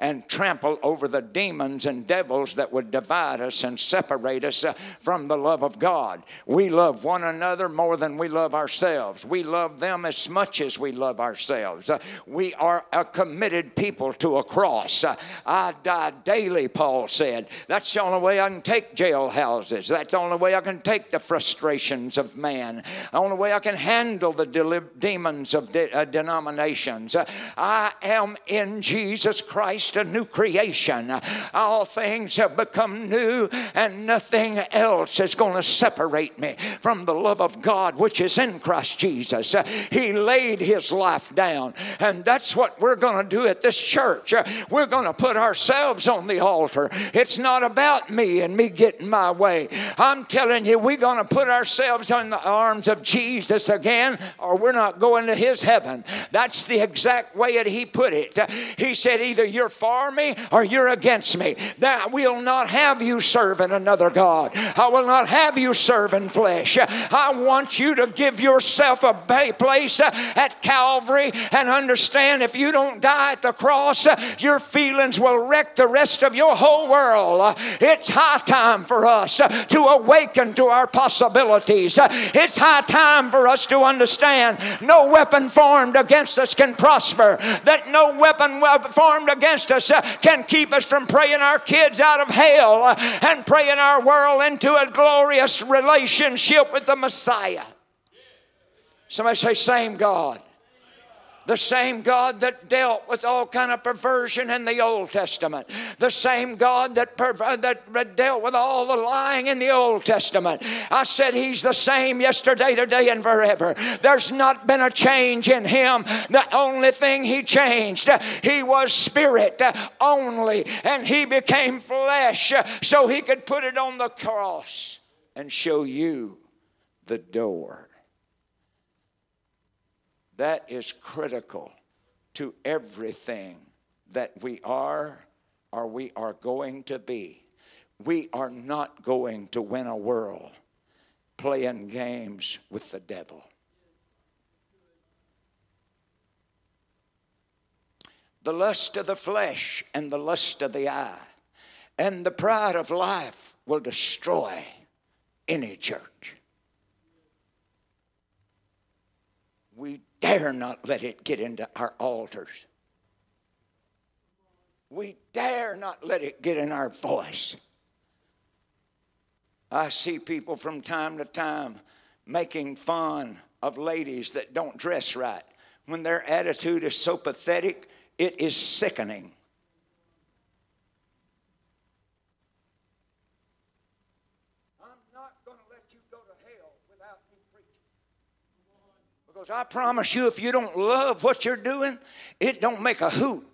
and trample over the demons and devils that would divide us and separate us from the love of God. We love one another more than we love ourselves. We love them as much as we love ourselves. We are a committed people to a cross. I die daily, Paul said. That's the only way I can take jail houses. That's the only way I can take the frustrations of man. The only way I can handle the demons of denominations. I am in Jesus Christ, a new creation. All things have become new, and nothing else is going to separate me from the love of God which is in Christ Jesus. He laid his life down, and that's what we're going to do at this church. We're going to put ourselves on the altar. It's not about me and me getting my way. I'm telling you, we're going to put ourselves in the arms of Jesus again, or we're not going to his heaven. That's the exact way that he put it. He said, either you're for me or you're against me. I will not have you serving another God. I will not have you serving flesh. I want you to give yourself a place at Calvary and understand if you don't die at the cross, your feelings will wreck the rest of your whole world. It's high time for us to awaken to our possibilities. It's high time for us to understand no weapon formed against us can prosper, that no weapon formed against us can keep us from praying our kids out of hell and praying our world into a glorious relationship with the Messiah. Somebody say, same God. The same God that dealt with all kind of perversion in the Old Testament. The same God that that dealt with all the lying in the Old Testament. I said he's the same yesterday, today, and forever. There's not been a change in him. The only thing he changed, he was spirit only, and he became flesh so he could put it on the cross and show you the door. That is critical to everything that we are or we are going to be. We are not going to win a world playing games with the devil. The lust of the flesh and the lust of the eye and the pride of life will destroy any church. We dare not let it get into our altars. We dare not let it get in our voice. I see people from time to time making fun of ladies that don't dress right. When their attitude is so pathetic, it is sickening. Because I promise you, if you don't love what you're doing, it don't make a hoot.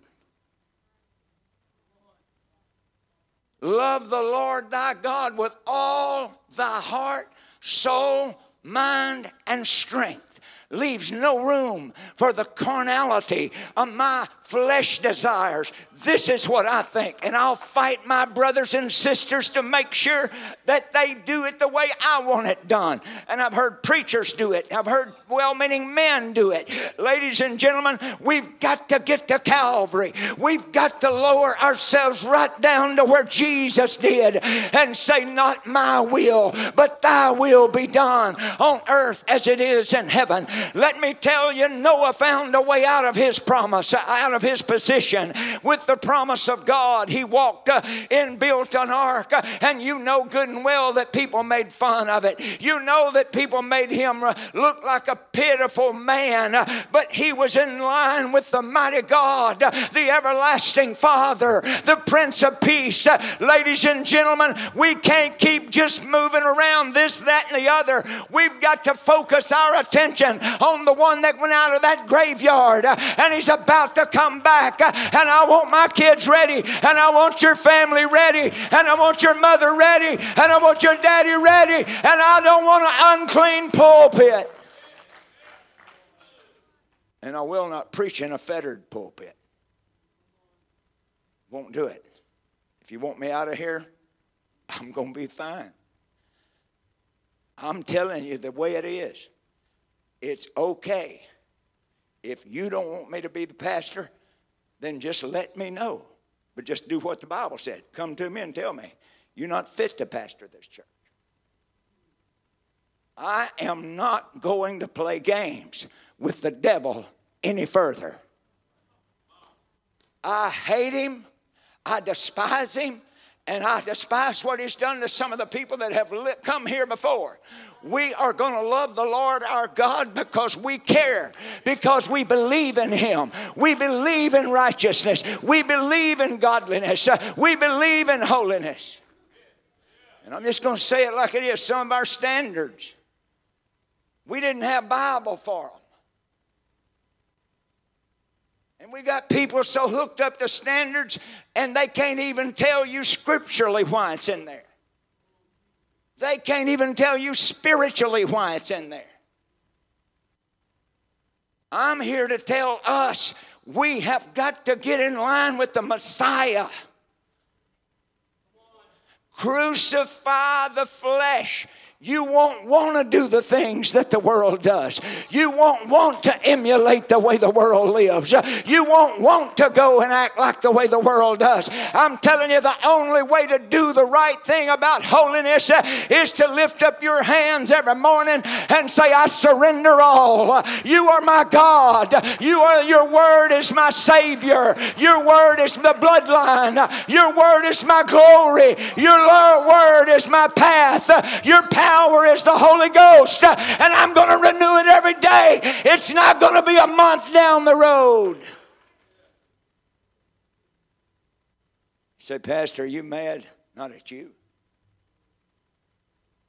Love the Lord thy God with all thy heart, soul, mind, and strength. Leaves no room for the carnality of my flesh desires. This is what I think, and I'll fight my brothers and sisters to make sure that they do it the way I want it done. And I've heard preachers do it. I've heard well-meaning men do it. Ladies and gentlemen, we've got to get to Calvary. We've got to lower ourselves right down to where Jesus did and say, not my will, but thy will be done on earth as it is in heaven. Let me tell you, Noah found a way out of his promise, out of his position with the promise of God. He walked and built an ark, and you know good and well that people made fun of it. You know that people made him look like a pitiful man, but he was in line with the mighty God, the everlasting Father, the Prince of Peace. Ladies and gentlemen, we can't keep just moving around this, that, and the other. We've got to focus our attention on the one that went out of that graveyard, and he's about to come back. And I want my kids ready, and I want your family ready, and I want your mother ready, and I want your daddy ready, and I don't want an unclean pulpit. And I will not preach in a fettered pulpit. Won't do it. If you want me out of here, I'm going to be fine. I'm telling you the way it is. It's okay. If you don't want me to be the pastor, then just let me know. But just do what the Bible said. Come to me and tell me. You're not fit to pastor this church. I am not going to play games with the devil any further. I hate him. I despise him. And I despise what he's done to some of the people that have come here before. We are going to love the Lord our God because we care, because we believe in him. We believe in righteousness. We believe in godliness. We believe in holiness. And I'm just going to say it like it is. Some of our standards, we didn't have Bible for them. And we got people so hooked up to standards, and they can't even tell you scripturally why it's in there. They can't even tell you spiritually why it's in there. I'm here to tell us we have got to get in line with the Messiah. Crucify the flesh. You won't want to do the things that the world does. You won't want to emulate the way the world lives. You won't want to go and act like the way the world does. I'm telling you, the only way to do the right thing about holiness is to lift up your hands every morning and say, I surrender all. You are my God. Your word is my Savior. Your word is the bloodline. Your word is my glory. Your word is my path. Your path is the Holy Ghost, and I'm going to renew it every day. It's not going to be a month down the road. You say, Pastor, are you mad? Not at you.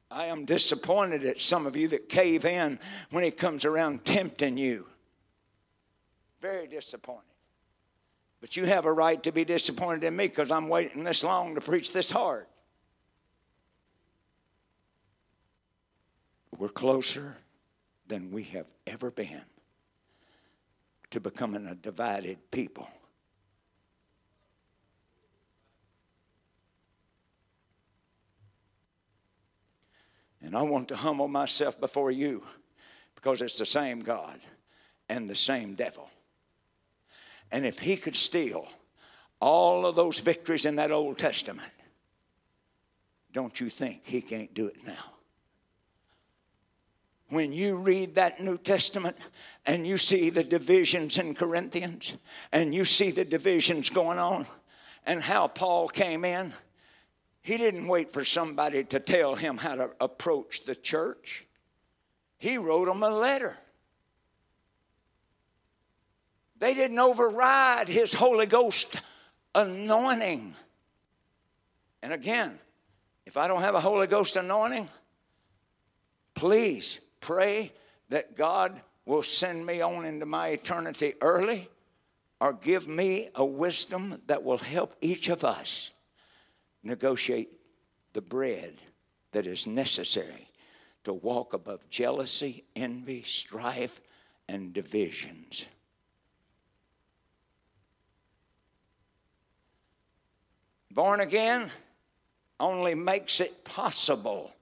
I am disappointed at some of you that cave in when he comes around tempting you. Very disappointed. But you have a right to be disappointed in me because I'm waiting this long to preach this hard. We're closer than we have ever been to becoming a divided people. And I want to humble myself before you because it's the same God and the same devil. And if he could steal all of those victories in that Old Testament, don't you think he can't do it now? When you read that New Testament and you see the divisions in Corinthians and you see the divisions going on and how Paul came in, he didn't wait for somebody to tell him how to approach the church. He wrote them a letter. They didn't override his Holy Ghost anointing. And again, if I don't have a Holy Ghost anointing, please pray that God will send me on into my eternity early or give me a wisdom that will help each of us negotiate the bread that is necessary to walk above jealousy, envy, strife, and divisions. Born again only makes it possible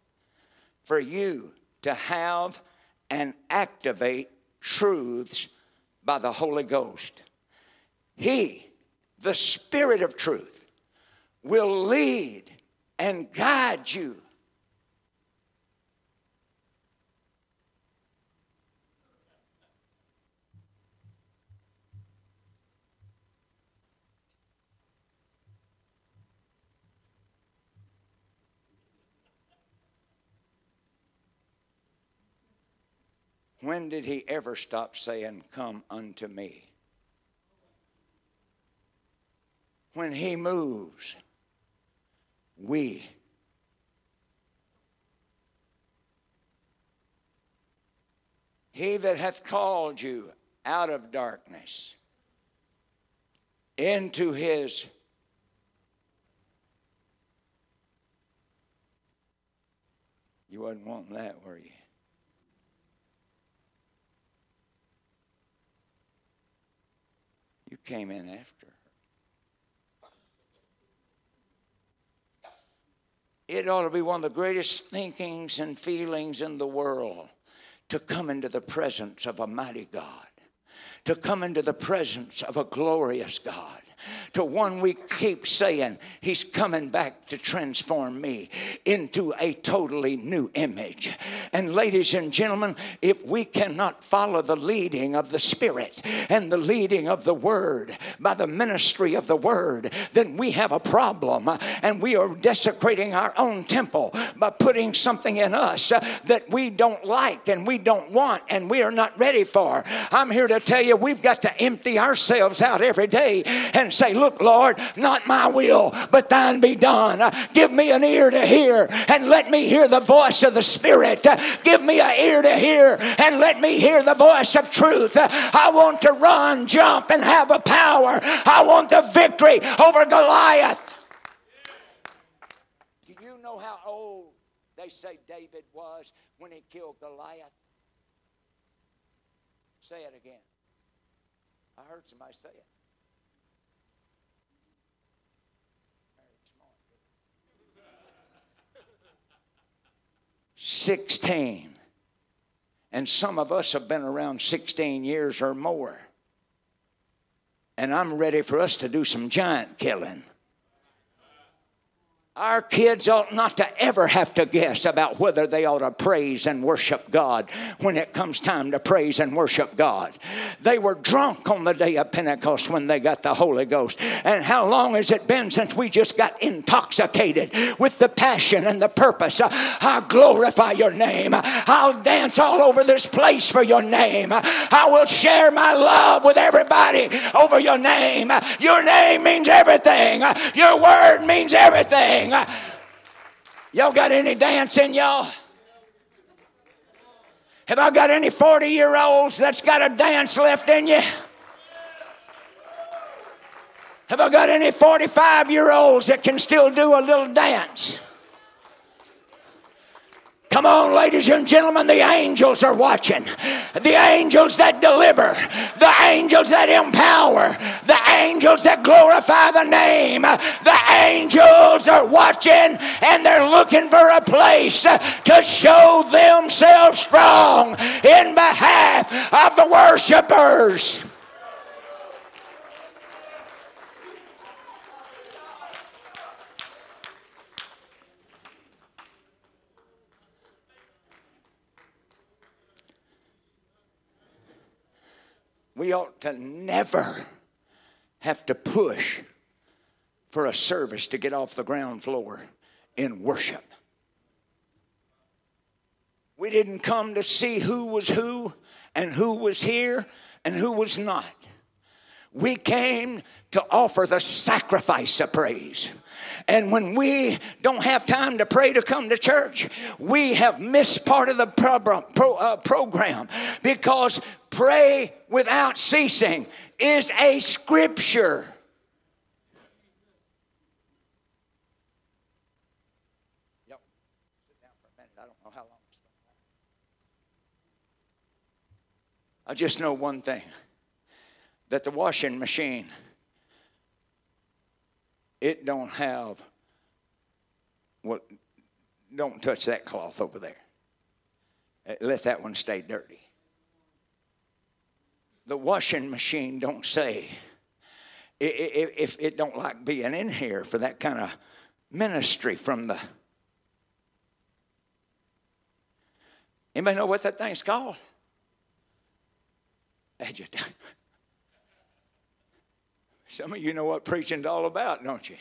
for you to have and activate truths by the Holy Ghost. He, the Spirit of truth, will lead and guide you. When did he ever stop saying, come unto me? When he moves, we. He that hath called you out of darkness into his You wasn't wanting that, were you? You came in after her. It ought to be one of the greatest thinkings and feelings in the world to come into the presence of a mighty God, to come into the presence of a glorious God, to one we keep saying, he's coming back to transform me into a totally new image. And ladies and gentlemen, if we cannot follow the leading of the Spirit and the leading of the Word by the ministry of the Word, then we have a problem, and we are desecrating our own temple by putting something in us that we don't like and we don't want and we are not ready for. I'm here to tell you, we've got to empty ourselves out every day and say, look, Lord, not my will, but thine be done. Give me an ear to hear and let me hear the voice of the Spirit. Give me an ear to hear and let me hear the voice of truth. I want to run, jump, and have a power. I want the victory over Goliath. Do you know how old they say David was when he killed Goliath? Say it again. I heard somebody say it. Very smart. 16. And some of us have been around 16 years or more. And I'm ready for us to do some giant killing. Our kids ought not to ever have to guess about whether they ought to praise and worship God when it comes time to praise and worship God. They were drunk on the day of Pentecost when they got the Holy Ghost. And how long has it been since we just got intoxicated with the passion and the purpose? I'll glorify your name. I'll dance all over this place for your name. I will share my love with everybody over your name. Your name means everything. Your word means everything. Y'all got any dance in y'all? Have I got any 40-year-olds that's got a dance left in you? Have I got any 45-year-olds that can still do a little dance? Come on, ladies and gentlemen, the angels are watching. The angels that deliver, the angels that empower, the angels that glorify the name. The angels are watching, and they're looking for a place to show themselves strong in behalf of the worshipers. We ought to never have to push for a service to get off the ground floor in worship. We didn't come to see who was who and who was here and who was not. We came to offer the sacrifice of praise. And when we don't have time to pray to come to church, we have missed part of the program, because pray without ceasing is a scripture. Yep. Sit down for a minute. I don't know how long it's going to be. I just know one thing, that the washing machine, it don't have what, don't touch that cloth over there. Let that one stay dirty. The washing machine don't say, if it don't like being in here for that kind of ministry from the. Anybody know what that thing's called? Adjective. Some of you know what preaching's all about, don't you?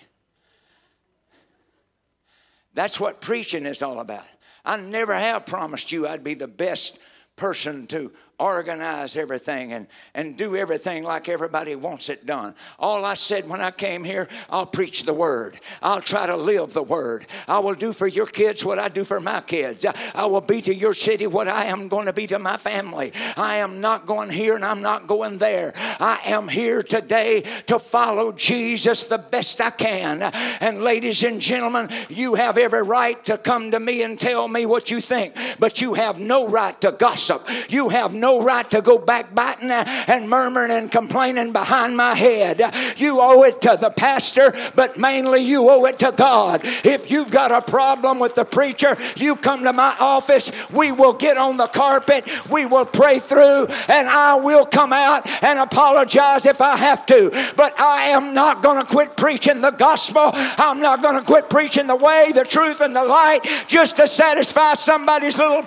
That's what preaching is all about. I never have promised you I'd be the best person to organize everything and do everything like everybody wants it done. All I said when I came here, I'll preach the word. I'll try to live the word. I will do for your kids what I do for my kids. I will be to your city what I am going to be to my family. I am not going here and I'm not going there. I am here today to follow Jesus the best I can. And ladies and gentlemen, you have every right to come to me and tell me what you think, but you have no right to gossip. You have no right to go backbiting and murmuring and complaining behind my head. You owe it to the pastor, but mainly you owe it to God. If you've got a problem with the preacher, you come to my office. We will get on the carpet. We will pray through, and I will come out and apologize if I have to. But I am not going to quit preaching the gospel. I'm not going to quit preaching the way, the truth, and the light just to satisfy somebody's little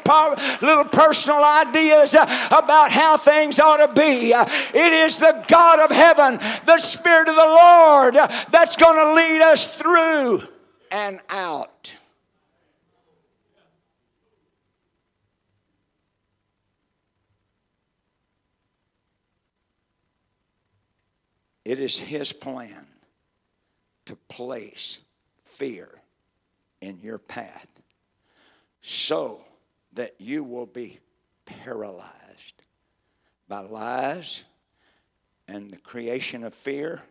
personal ideas about how things ought to be. It is the God of heaven, the Spirit of the Lord, that's going to lead us through and out. It is His plan to place fear in your path so that you will be paralyzed by lies and the creation of fear,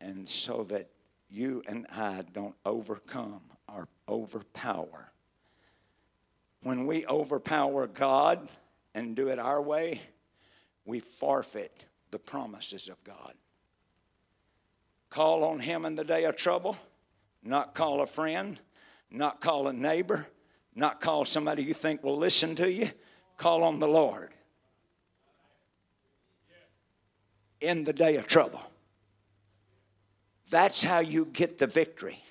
and so that you and I don't overcome or overpower. When we overpower God and do it our way, we forfeit the promises of God. Call on Him in the day of trouble, not call a friend, not call a neighbor, not call somebody you think will listen to you. Call on the Lord in the day of trouble. That's how you get the victory.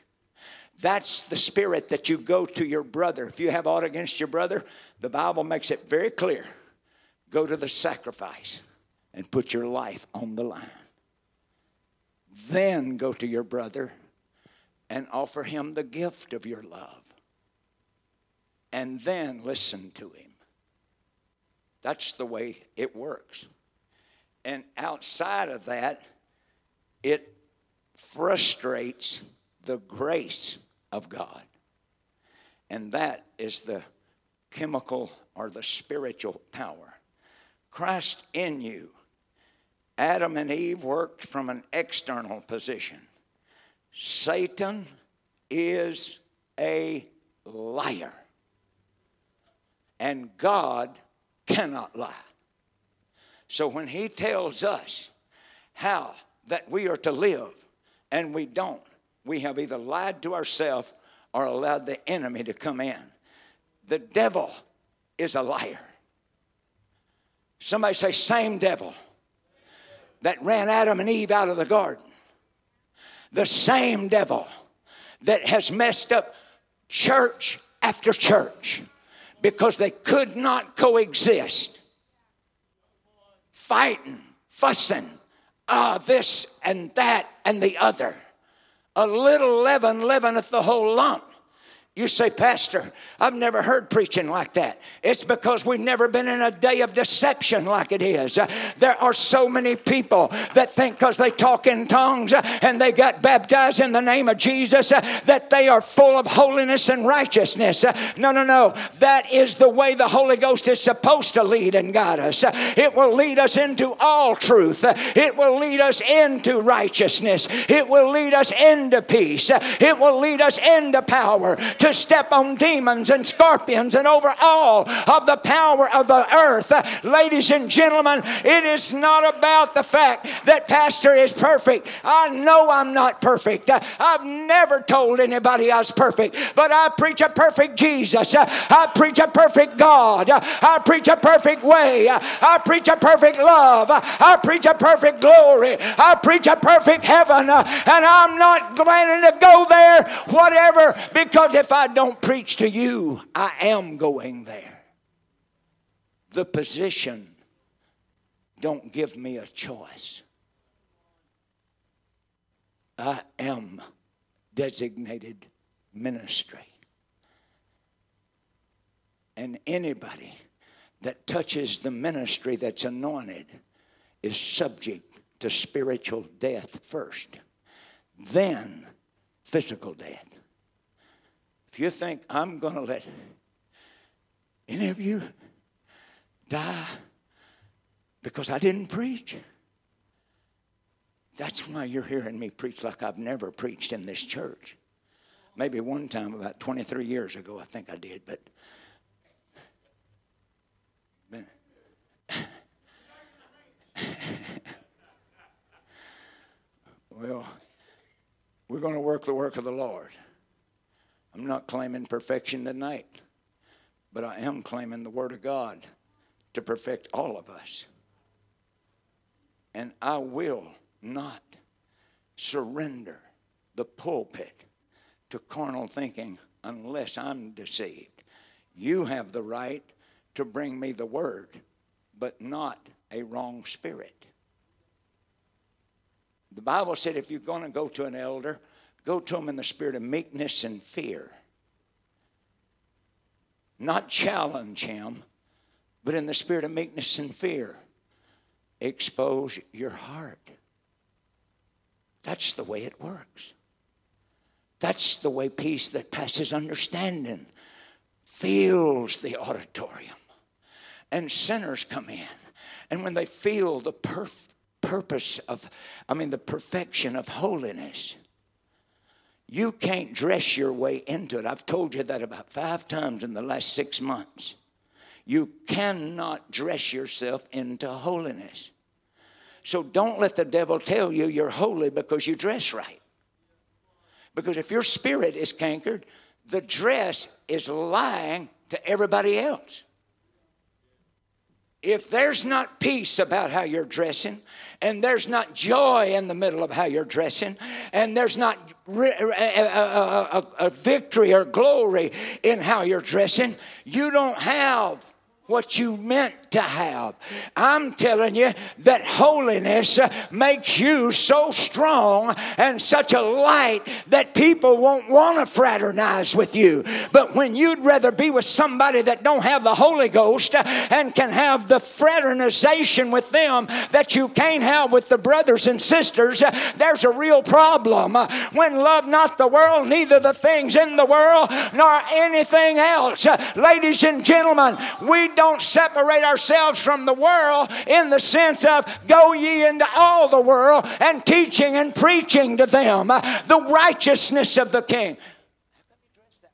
That's the spirit that you go to your brother. If you have aught against your brother, the Bible makes it very clear. Go to the sacrifice and put your life on the line. Then go to your brother and offer him the gift of your love. And then listen to him. That's the way it works. And outside of that, it frustrates the grace of God. And that is the chemical or the spiritual power. Christ in you. Adam and Eve worked from an external position. Satan is a liar. And God cannot lie. So when He tells us how that we are to live and we don't, we have either lied to ourselves or allowed the enemy to come in. The devil is a liar. Somebody say, same devil that ran Adam and Eve out of the garden. The same devil that has messed up church after church, because they could not coexist. Fighting, fussing, this and that and the other. A little leaven leaveneth the whole lump. You say, Pastor, I've never heard preaching like that. It's because we've never been in a day of deception like it is. There are so many people that think because they talk in tongues and they got baptized in the name of Jesus that they are full of holiness and righteousness. No. That is the way the Holy Ghost is supposed to lead and guide us. It will lead us into all truth. It will lead us into righteousness. It will lead us into peace. It will lead us into power. To step on demons and scorpions and over all of the power of the earth. Ladies and gentlemen, it is not about the fact that Pastor is perfect. I know I'm not perfect. I've never told anybody I was perfect, but I preach a perfect Jesus. I preach a perfect God. I preach a perfect way. I preach a perfect love. I preach a perfect glory. I preach a perfect heaven, and I'm not planning to go there, whatever, because if I don't preach to you, I am going there. The position don't give me a choice. I am designated ministry. And anybody that touches the ministry that's anointed is subject to spiritual death first, then physical death. If you think I'm going to let any of you die because I didn't preach, that's why you're hearing me preach like I've never preached in this church. Maybe one time about 23 years ago, I think I did, but well, we're going to work the work of the Lord. I'm not claiming perfection tonight, but I am claiming the Word of God to perfect all of us. And I will not surrender the pulpit to carnal thinking unless I'm deceived. You have the right to bring me the Word, but not a wrong spirit. The Bible said if you're going to go to an elder, go to him in the spirit of meekness and fear. Not challenge him, but in the spirit of meekness and fear. Expose your heart. That's the way it works. That's the way peace that passes understanding fills the auditorium. And sinners come in. And when they feel the the perfection of holiness, you can't dress your way into it. I've told you that about 5 times in the last 6 months. You cannot dress yourself into holiness. So don't let the devil tell you you're holy because you dress right. Because if your spirit is cankered, the dress is lying to everybody else. If there's not peace about how you're dressing, and there's not joy in the middle of how you're dressing, and there's not a victory or glory in how you're dressing, you don't have what you meant to have. I'm telling you that holiness makes you so strong and such a light that people won't want to fraternize with you. But when you'd rather be with somebody that don't have the Holy Ghost and can have the fraternization with them that you can't have with the brothers and sisters, there's a real problem. When love not the world, neither the things in the world nor anything else. Ladies and gentlemen, we don't separate ourselves from the world in the sense of go ye into all the world and teaching and preaching to them the righteousness of the King. If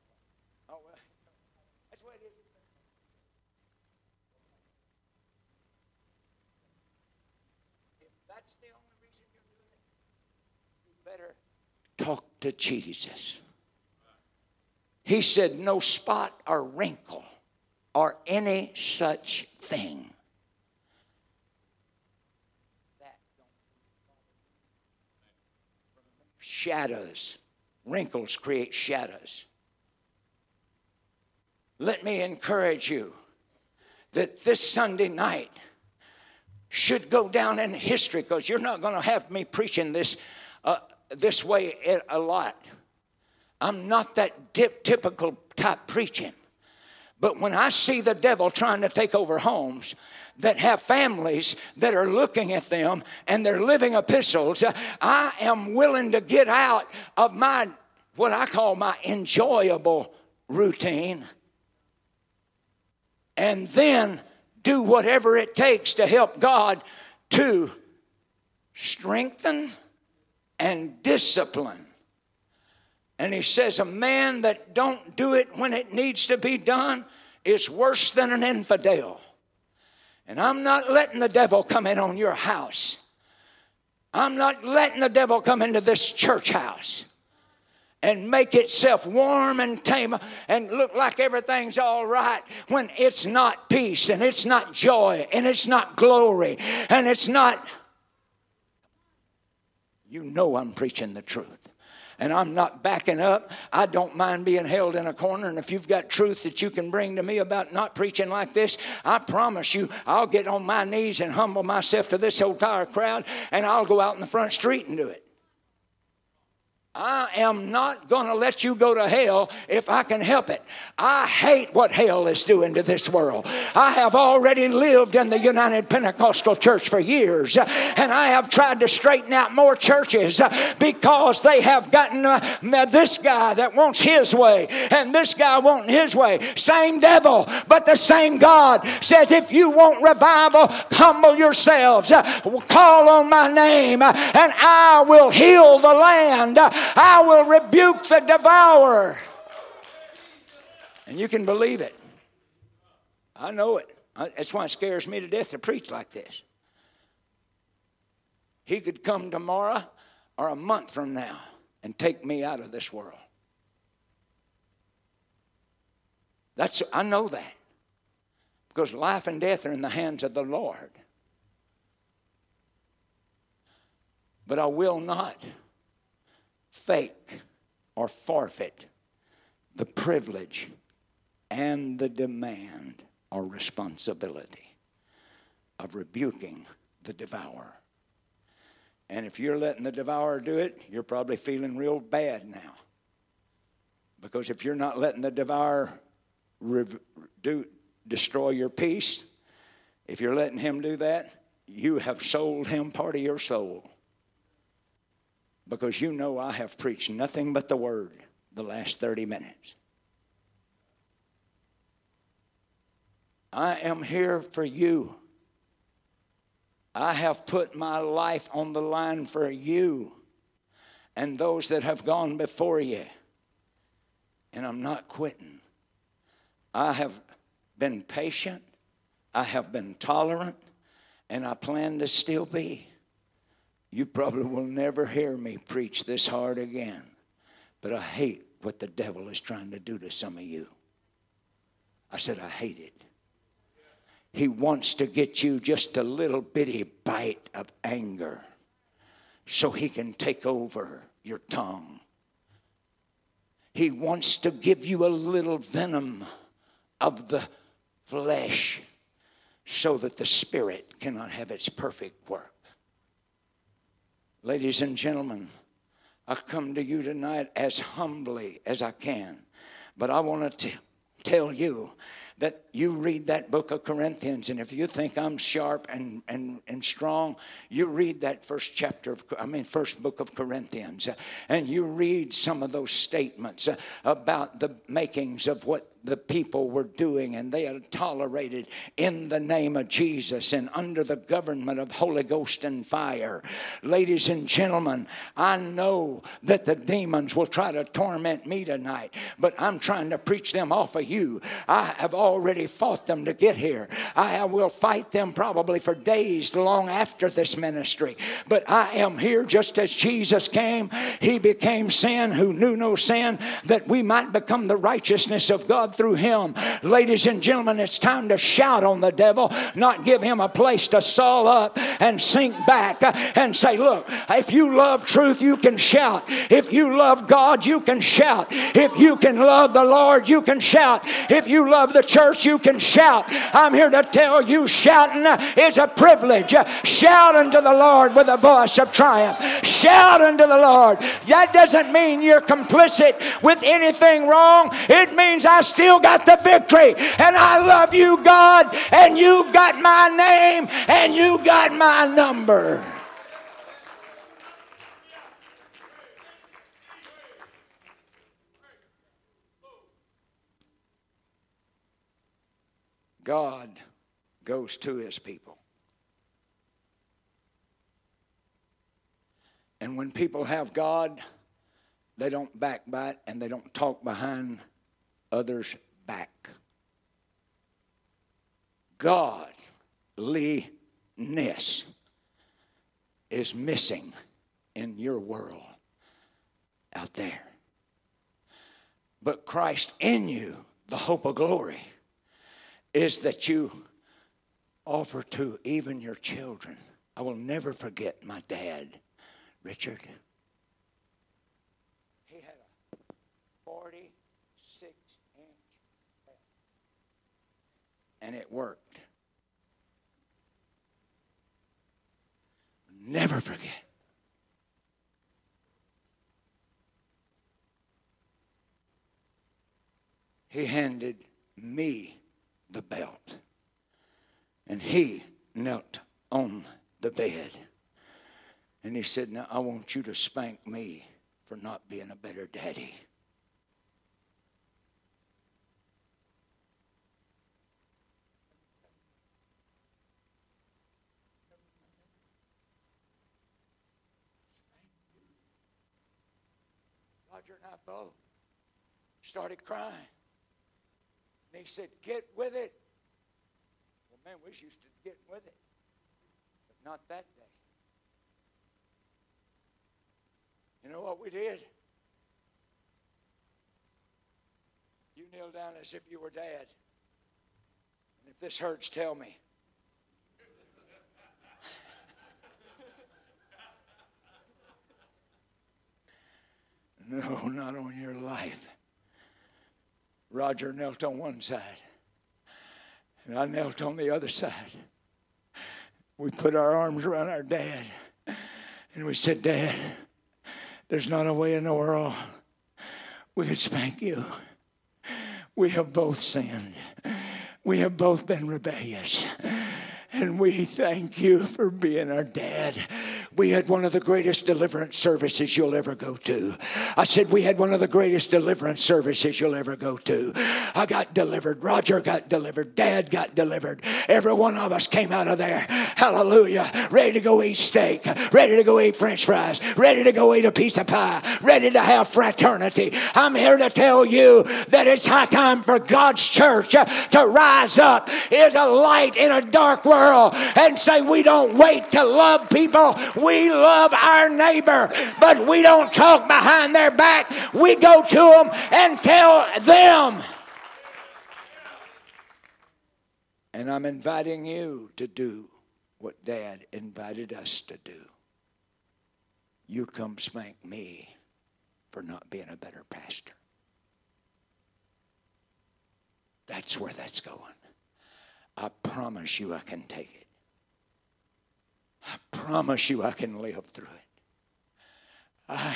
that's the only reason you're doing it, you better talk to Jesus. He said, no spot or wrinkle or any such thing. Shadows. Wrinkles create shadows. Let me encourage you that this Sunday night should go down in history, because you're not going to have me preaching this way a lot. I'm not that typical type preaching. But when I see the devil trying to take over homes that have families that are looking at them and they're living epistles, I am willing to get out of my, what I call my enjoyable routine, and then do whatever it takes to help God to strengthen and discipline. And he says a man that don't do it when it needs to be done is worse than an infidel. And I'm not letting the devil come in on your house. I'm not letting the devil come into this church house and make itself warm and tame and look like everything's all right when it's not peace and it's not joy and it's not glory and it's not... You know I'm preaching the truth. And I'm not backing up. I don't mind being held in a corner. And if you've got truth that you can bring to me about not preaching like this, I promise you I'll get on my knees and humble myself to this whole entire crowd, and I'll go out in the front street and do it. I am not going to let you go to hell if I can help it. I hate what hell is doing to this world. I have already lived in the United Pentecostal Church for years, and I have tried to straighten out more churches because they have gotten this guy that wants his way and this guy wanting his way. Same devil, but the same God says, if you want revival, humble yourselves. Call on my name, and I will heal the land. I will rebuke the devourer. And you can believe it. I know it. That's why it scares me to death to preach like this. He could come tomorrow or a month from now and take me out of this world. I know that. Because life and death are in the hands of the Lord. But I will not fake or forfeit the privilege and the demand or responsibility of rebuking the devourer. And if you're letting the devourer do it, you're probably feeling real bad now. Because if you're not letting the devourer destroy your peace, if you're letting him do that, you have sold him part of your soul. Because you know I have preached nothing but the Word the last 30 minutes. I am here for you. I have put my life on the line for you and those that have gone before you. And I'm not quitting. I have been patient. I have been tolerant. And I plan to still be. You probably will never hear me preach this hard again. But I hate what the devil is trying to do to some of you. I said, I hate it. He wants to get you just a little bitty bite of anger so he can take over your tongue. He wants to give you a little venom of the flesh so that the spirit cannot have its perfect work. Ladies and gentlemen, I come to you tonight as humbly as I can. But I want to tell you that you read that book of Corinthians, and if you think I'm sharp and strong, you read that first book of Corinthians, and you read some of those statements about the makings of what the people were doing, and they had tolerated in the name of Jesus and under the government of Holy Ghost and fire. Ladies and gentlemen, I know that the demons will try to torment me tonight, but I'm trying to preach them off of you. I have already fought them to get here. I will fight them probably for days long after this ministry, but I am here just as Jesus came. He became sin who knew no sin, that we might become the righteousness of God through him. Ladies and gentlemen, it's time to shout on the devil, not give him a place to saw up and sink back and say, look, if you love truth, you can shout. If you love God, you can shout. If you can love the Lord, you can shout. If you love the church, you can shout. I'm here to tell you, shouting is a privilege. Shout unto the Lord with a voice of triumph. Shout unto the Lord. That doesn't mean you're complicit with anything wrong. It means I still got the victory, and I love you, God, and you got my name, and you got my number. God goes to his people. And when people have God, they don't backbite and they don't talk behind others' back. Godliness is missing in your world out there. But Christ in you, the hope of glory, is that you offer to even your children. I will never forget my dad, Richard. He had a 46-inch bed, and it worked. Never forget. He handed me the belt. And he knelt on the bed. And he said, now I want you to spank me for not being a better daddy. Roger and I both started crying. And he said, get with it. Well, man, we used to get with it. But not that day. You know what we did? You kneel down as if you were dad. And if this hurts, tell me. No, not on your life. Roger knelt on one side. And I knelt on the other side. We put our arms around our dad. And we said, Dad, there's not a way in the world we could spank you. We have both sinned. We have both been rebellious. And we thank you for being our dad. We had one of the greatest deliverance services you'll ever go to. I said we had one of the greatest deliverance services you'll ever go to. I got delivered. Roger got delivered. Dad got delivered. Every one of us came out of there. Hallelujah. Ready to go eat steak. Ready to go eat french fries. Ready to go eat a piece of pie. Ready to have fraternity. I'm here to tell you that it's high time for God's church to rise up as a light in a dark world and say we don't wait to love people. We love our neighbor, but we don't talk behind their back. We go to them and tell them. And I'm inviting you to do what Dad invited us to do. You come spank me for not being a better pastor. That's where that's going. I promise you I can take it. I promise you I can live through it. I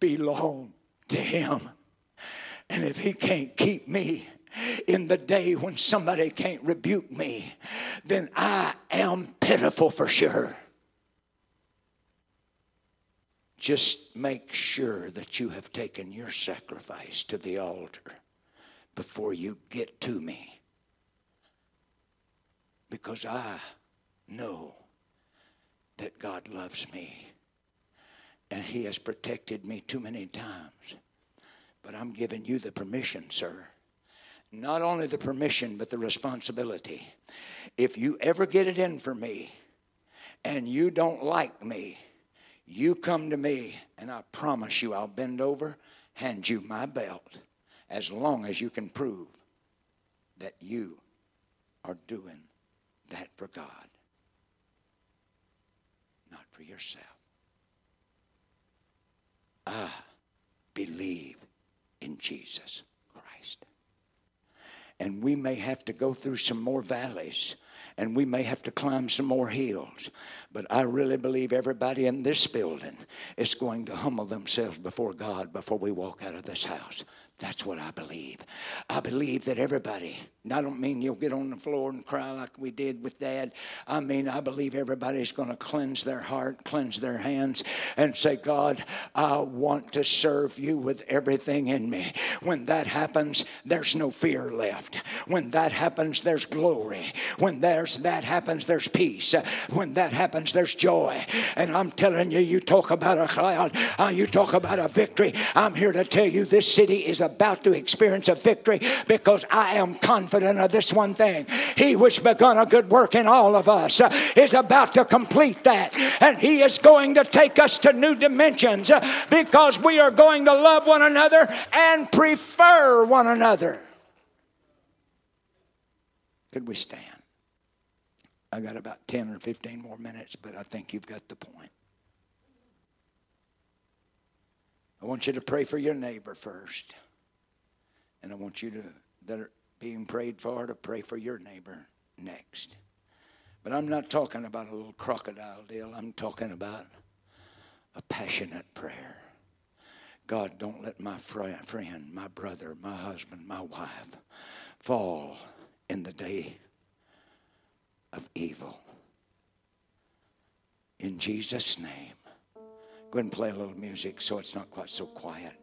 belong to him. And if he can't keep me in the day when somebody can't rebuke me, then I am pitiful for sure. Just make sure that you have taken your sacrifice to the altar before you get to me. Because I know that God loves me, and he has protected me too many times. But I'm giving you the permission, sir. Not only the permission, but the responsibility. If you ever get it in for me and you don't like me, you come to me and I promise you I'll bend over, hand you my belt, as long as you can prove that you are doing that for God. Not for yourself. I believe in Jesus Christ. And we may have to go through some more valleys. And we may have to climb some more hills. But I really believe everybody in this building is going to humble themselves before God before we walk out of this house. That's what I believe. I believe that everybody, and I don't mean you'll get on the floor and cry like we did with Dad. I mean, I believe everybody's going to cleanse their heart, cleanse their hands, and say, God, I want to serve you with everything in me. When that happens, there's no fear left. When that happens, there's glory. When that happens, there's peace. When that happens, there's joy. And I'm telling you, you talk about a cloud, you talk about a victory. I'm here to tell you this city is about to experience a victory because I am confident of this one thing. He which begun a good work in all of us is about to complete that. And he is going to take us to new dimensions because we are going to love one another and prefer one another. Could we stand? I got about 10 or 15 more minutes, but I think you've got the point. I want you to pray for your neighbor first. And I want you to, that are being prayed for, to pray for your neighbor next. But I'm not talking about a little crocodile deal. I'm talking about a passionate prayer. God, don't let my friend, my brother, my husband, my wife fall in the day of evil. In Jesus' name. Go ahead and play a little music so it's not quite so quiet.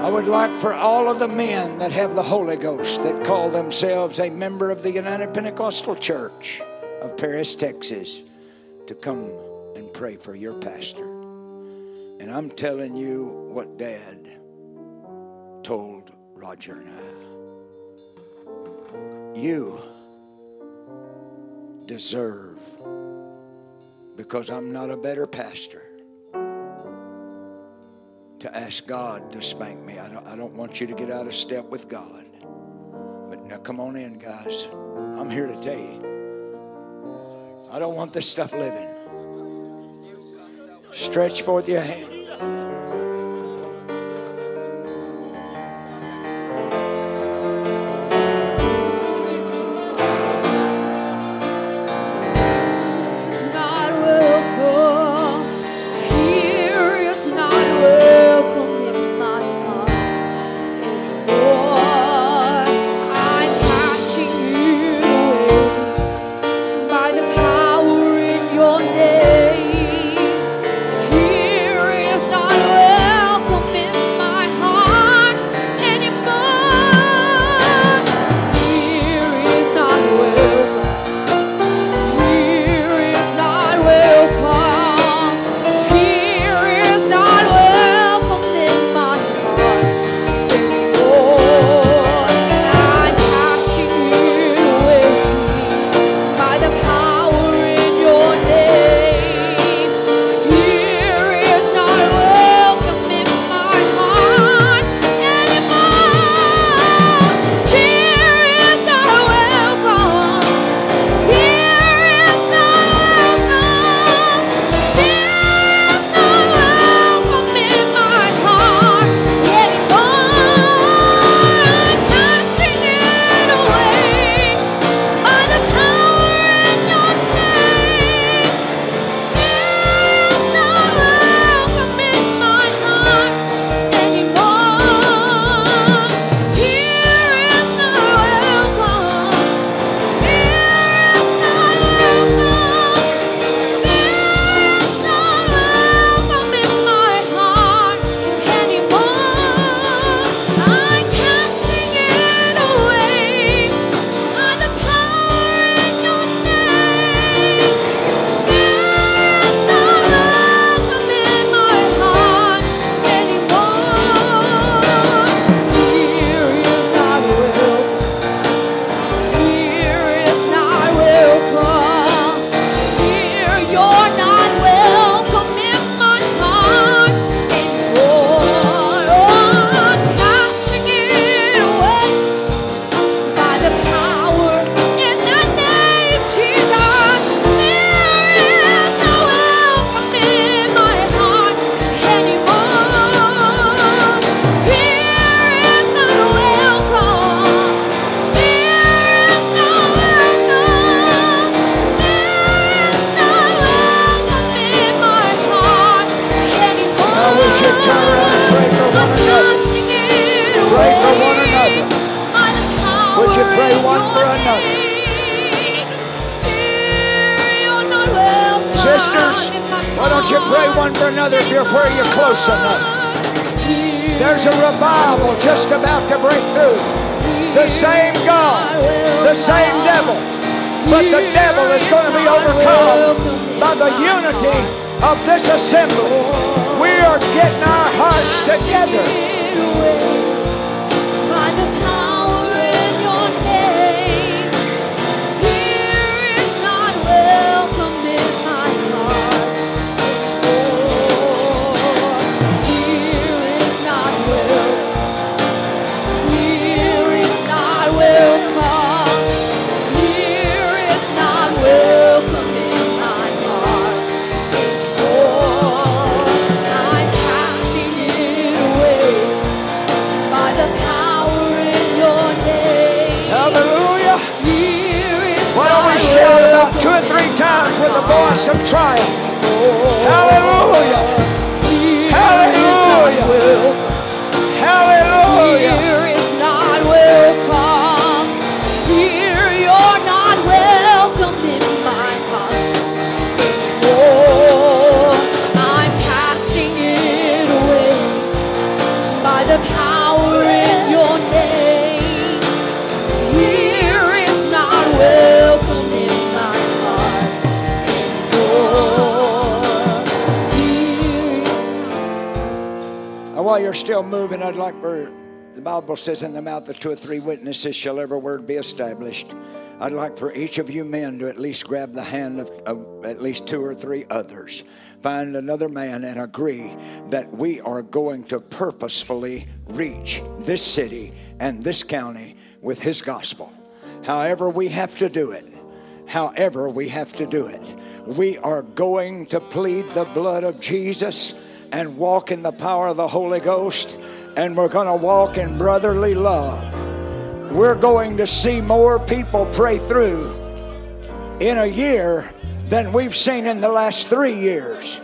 I would like for all of the men that have the Holy Ghost that call themselves a member of the United Pentecostal Church of Paris, Texas, to come and pray for your pastor. And I'm telling you what Dad told Roger and I. You deserve, because I'm not a better pastor, to ask God to spank me. I don't want you to get out of step with God. But now come on in, guys. I'm here to tell you, I don't want this stuff living. Stretch forth your hand. sisters, why don't you pray one for another if you're where you're close enough? There's a revival just about to break through. The same God, the same devil, but the devil is going to be overcome by the unity of this assembly. We are getting our hearts together. Voice of triumph. Hallelujah. Hallelujah. Hallelujah. Fear is not welcome. Fear, you're not welcome in my heart. Oh, I'm casting it away by the power in your name. Fear is not welcome in my heart. While you're still moving, I'd like for, the Bible says, in the mouth of two or three witnesses shall every word be established. I'd like for each of you men to at least grab the hand of at least two or three others. Find another man and agree that we are going to purposefully reach this city and this county with his gospel. However we have to do it. However we have to do it. We are going to plead the blood of Jesus and walk in the power of the Holy Ghost, and we're going to walk in brotherly love. We're going to see more people pray through in a year than we've seen in the last 3 years.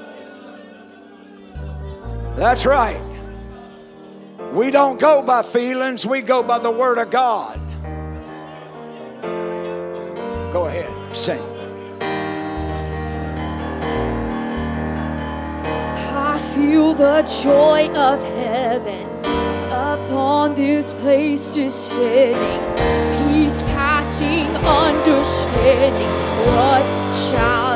That's right. We don't go by feelings, we go by the Word of God. Go ahead, sing. I feel the joy of heaven upon this place descending, peace passing understanding. What shall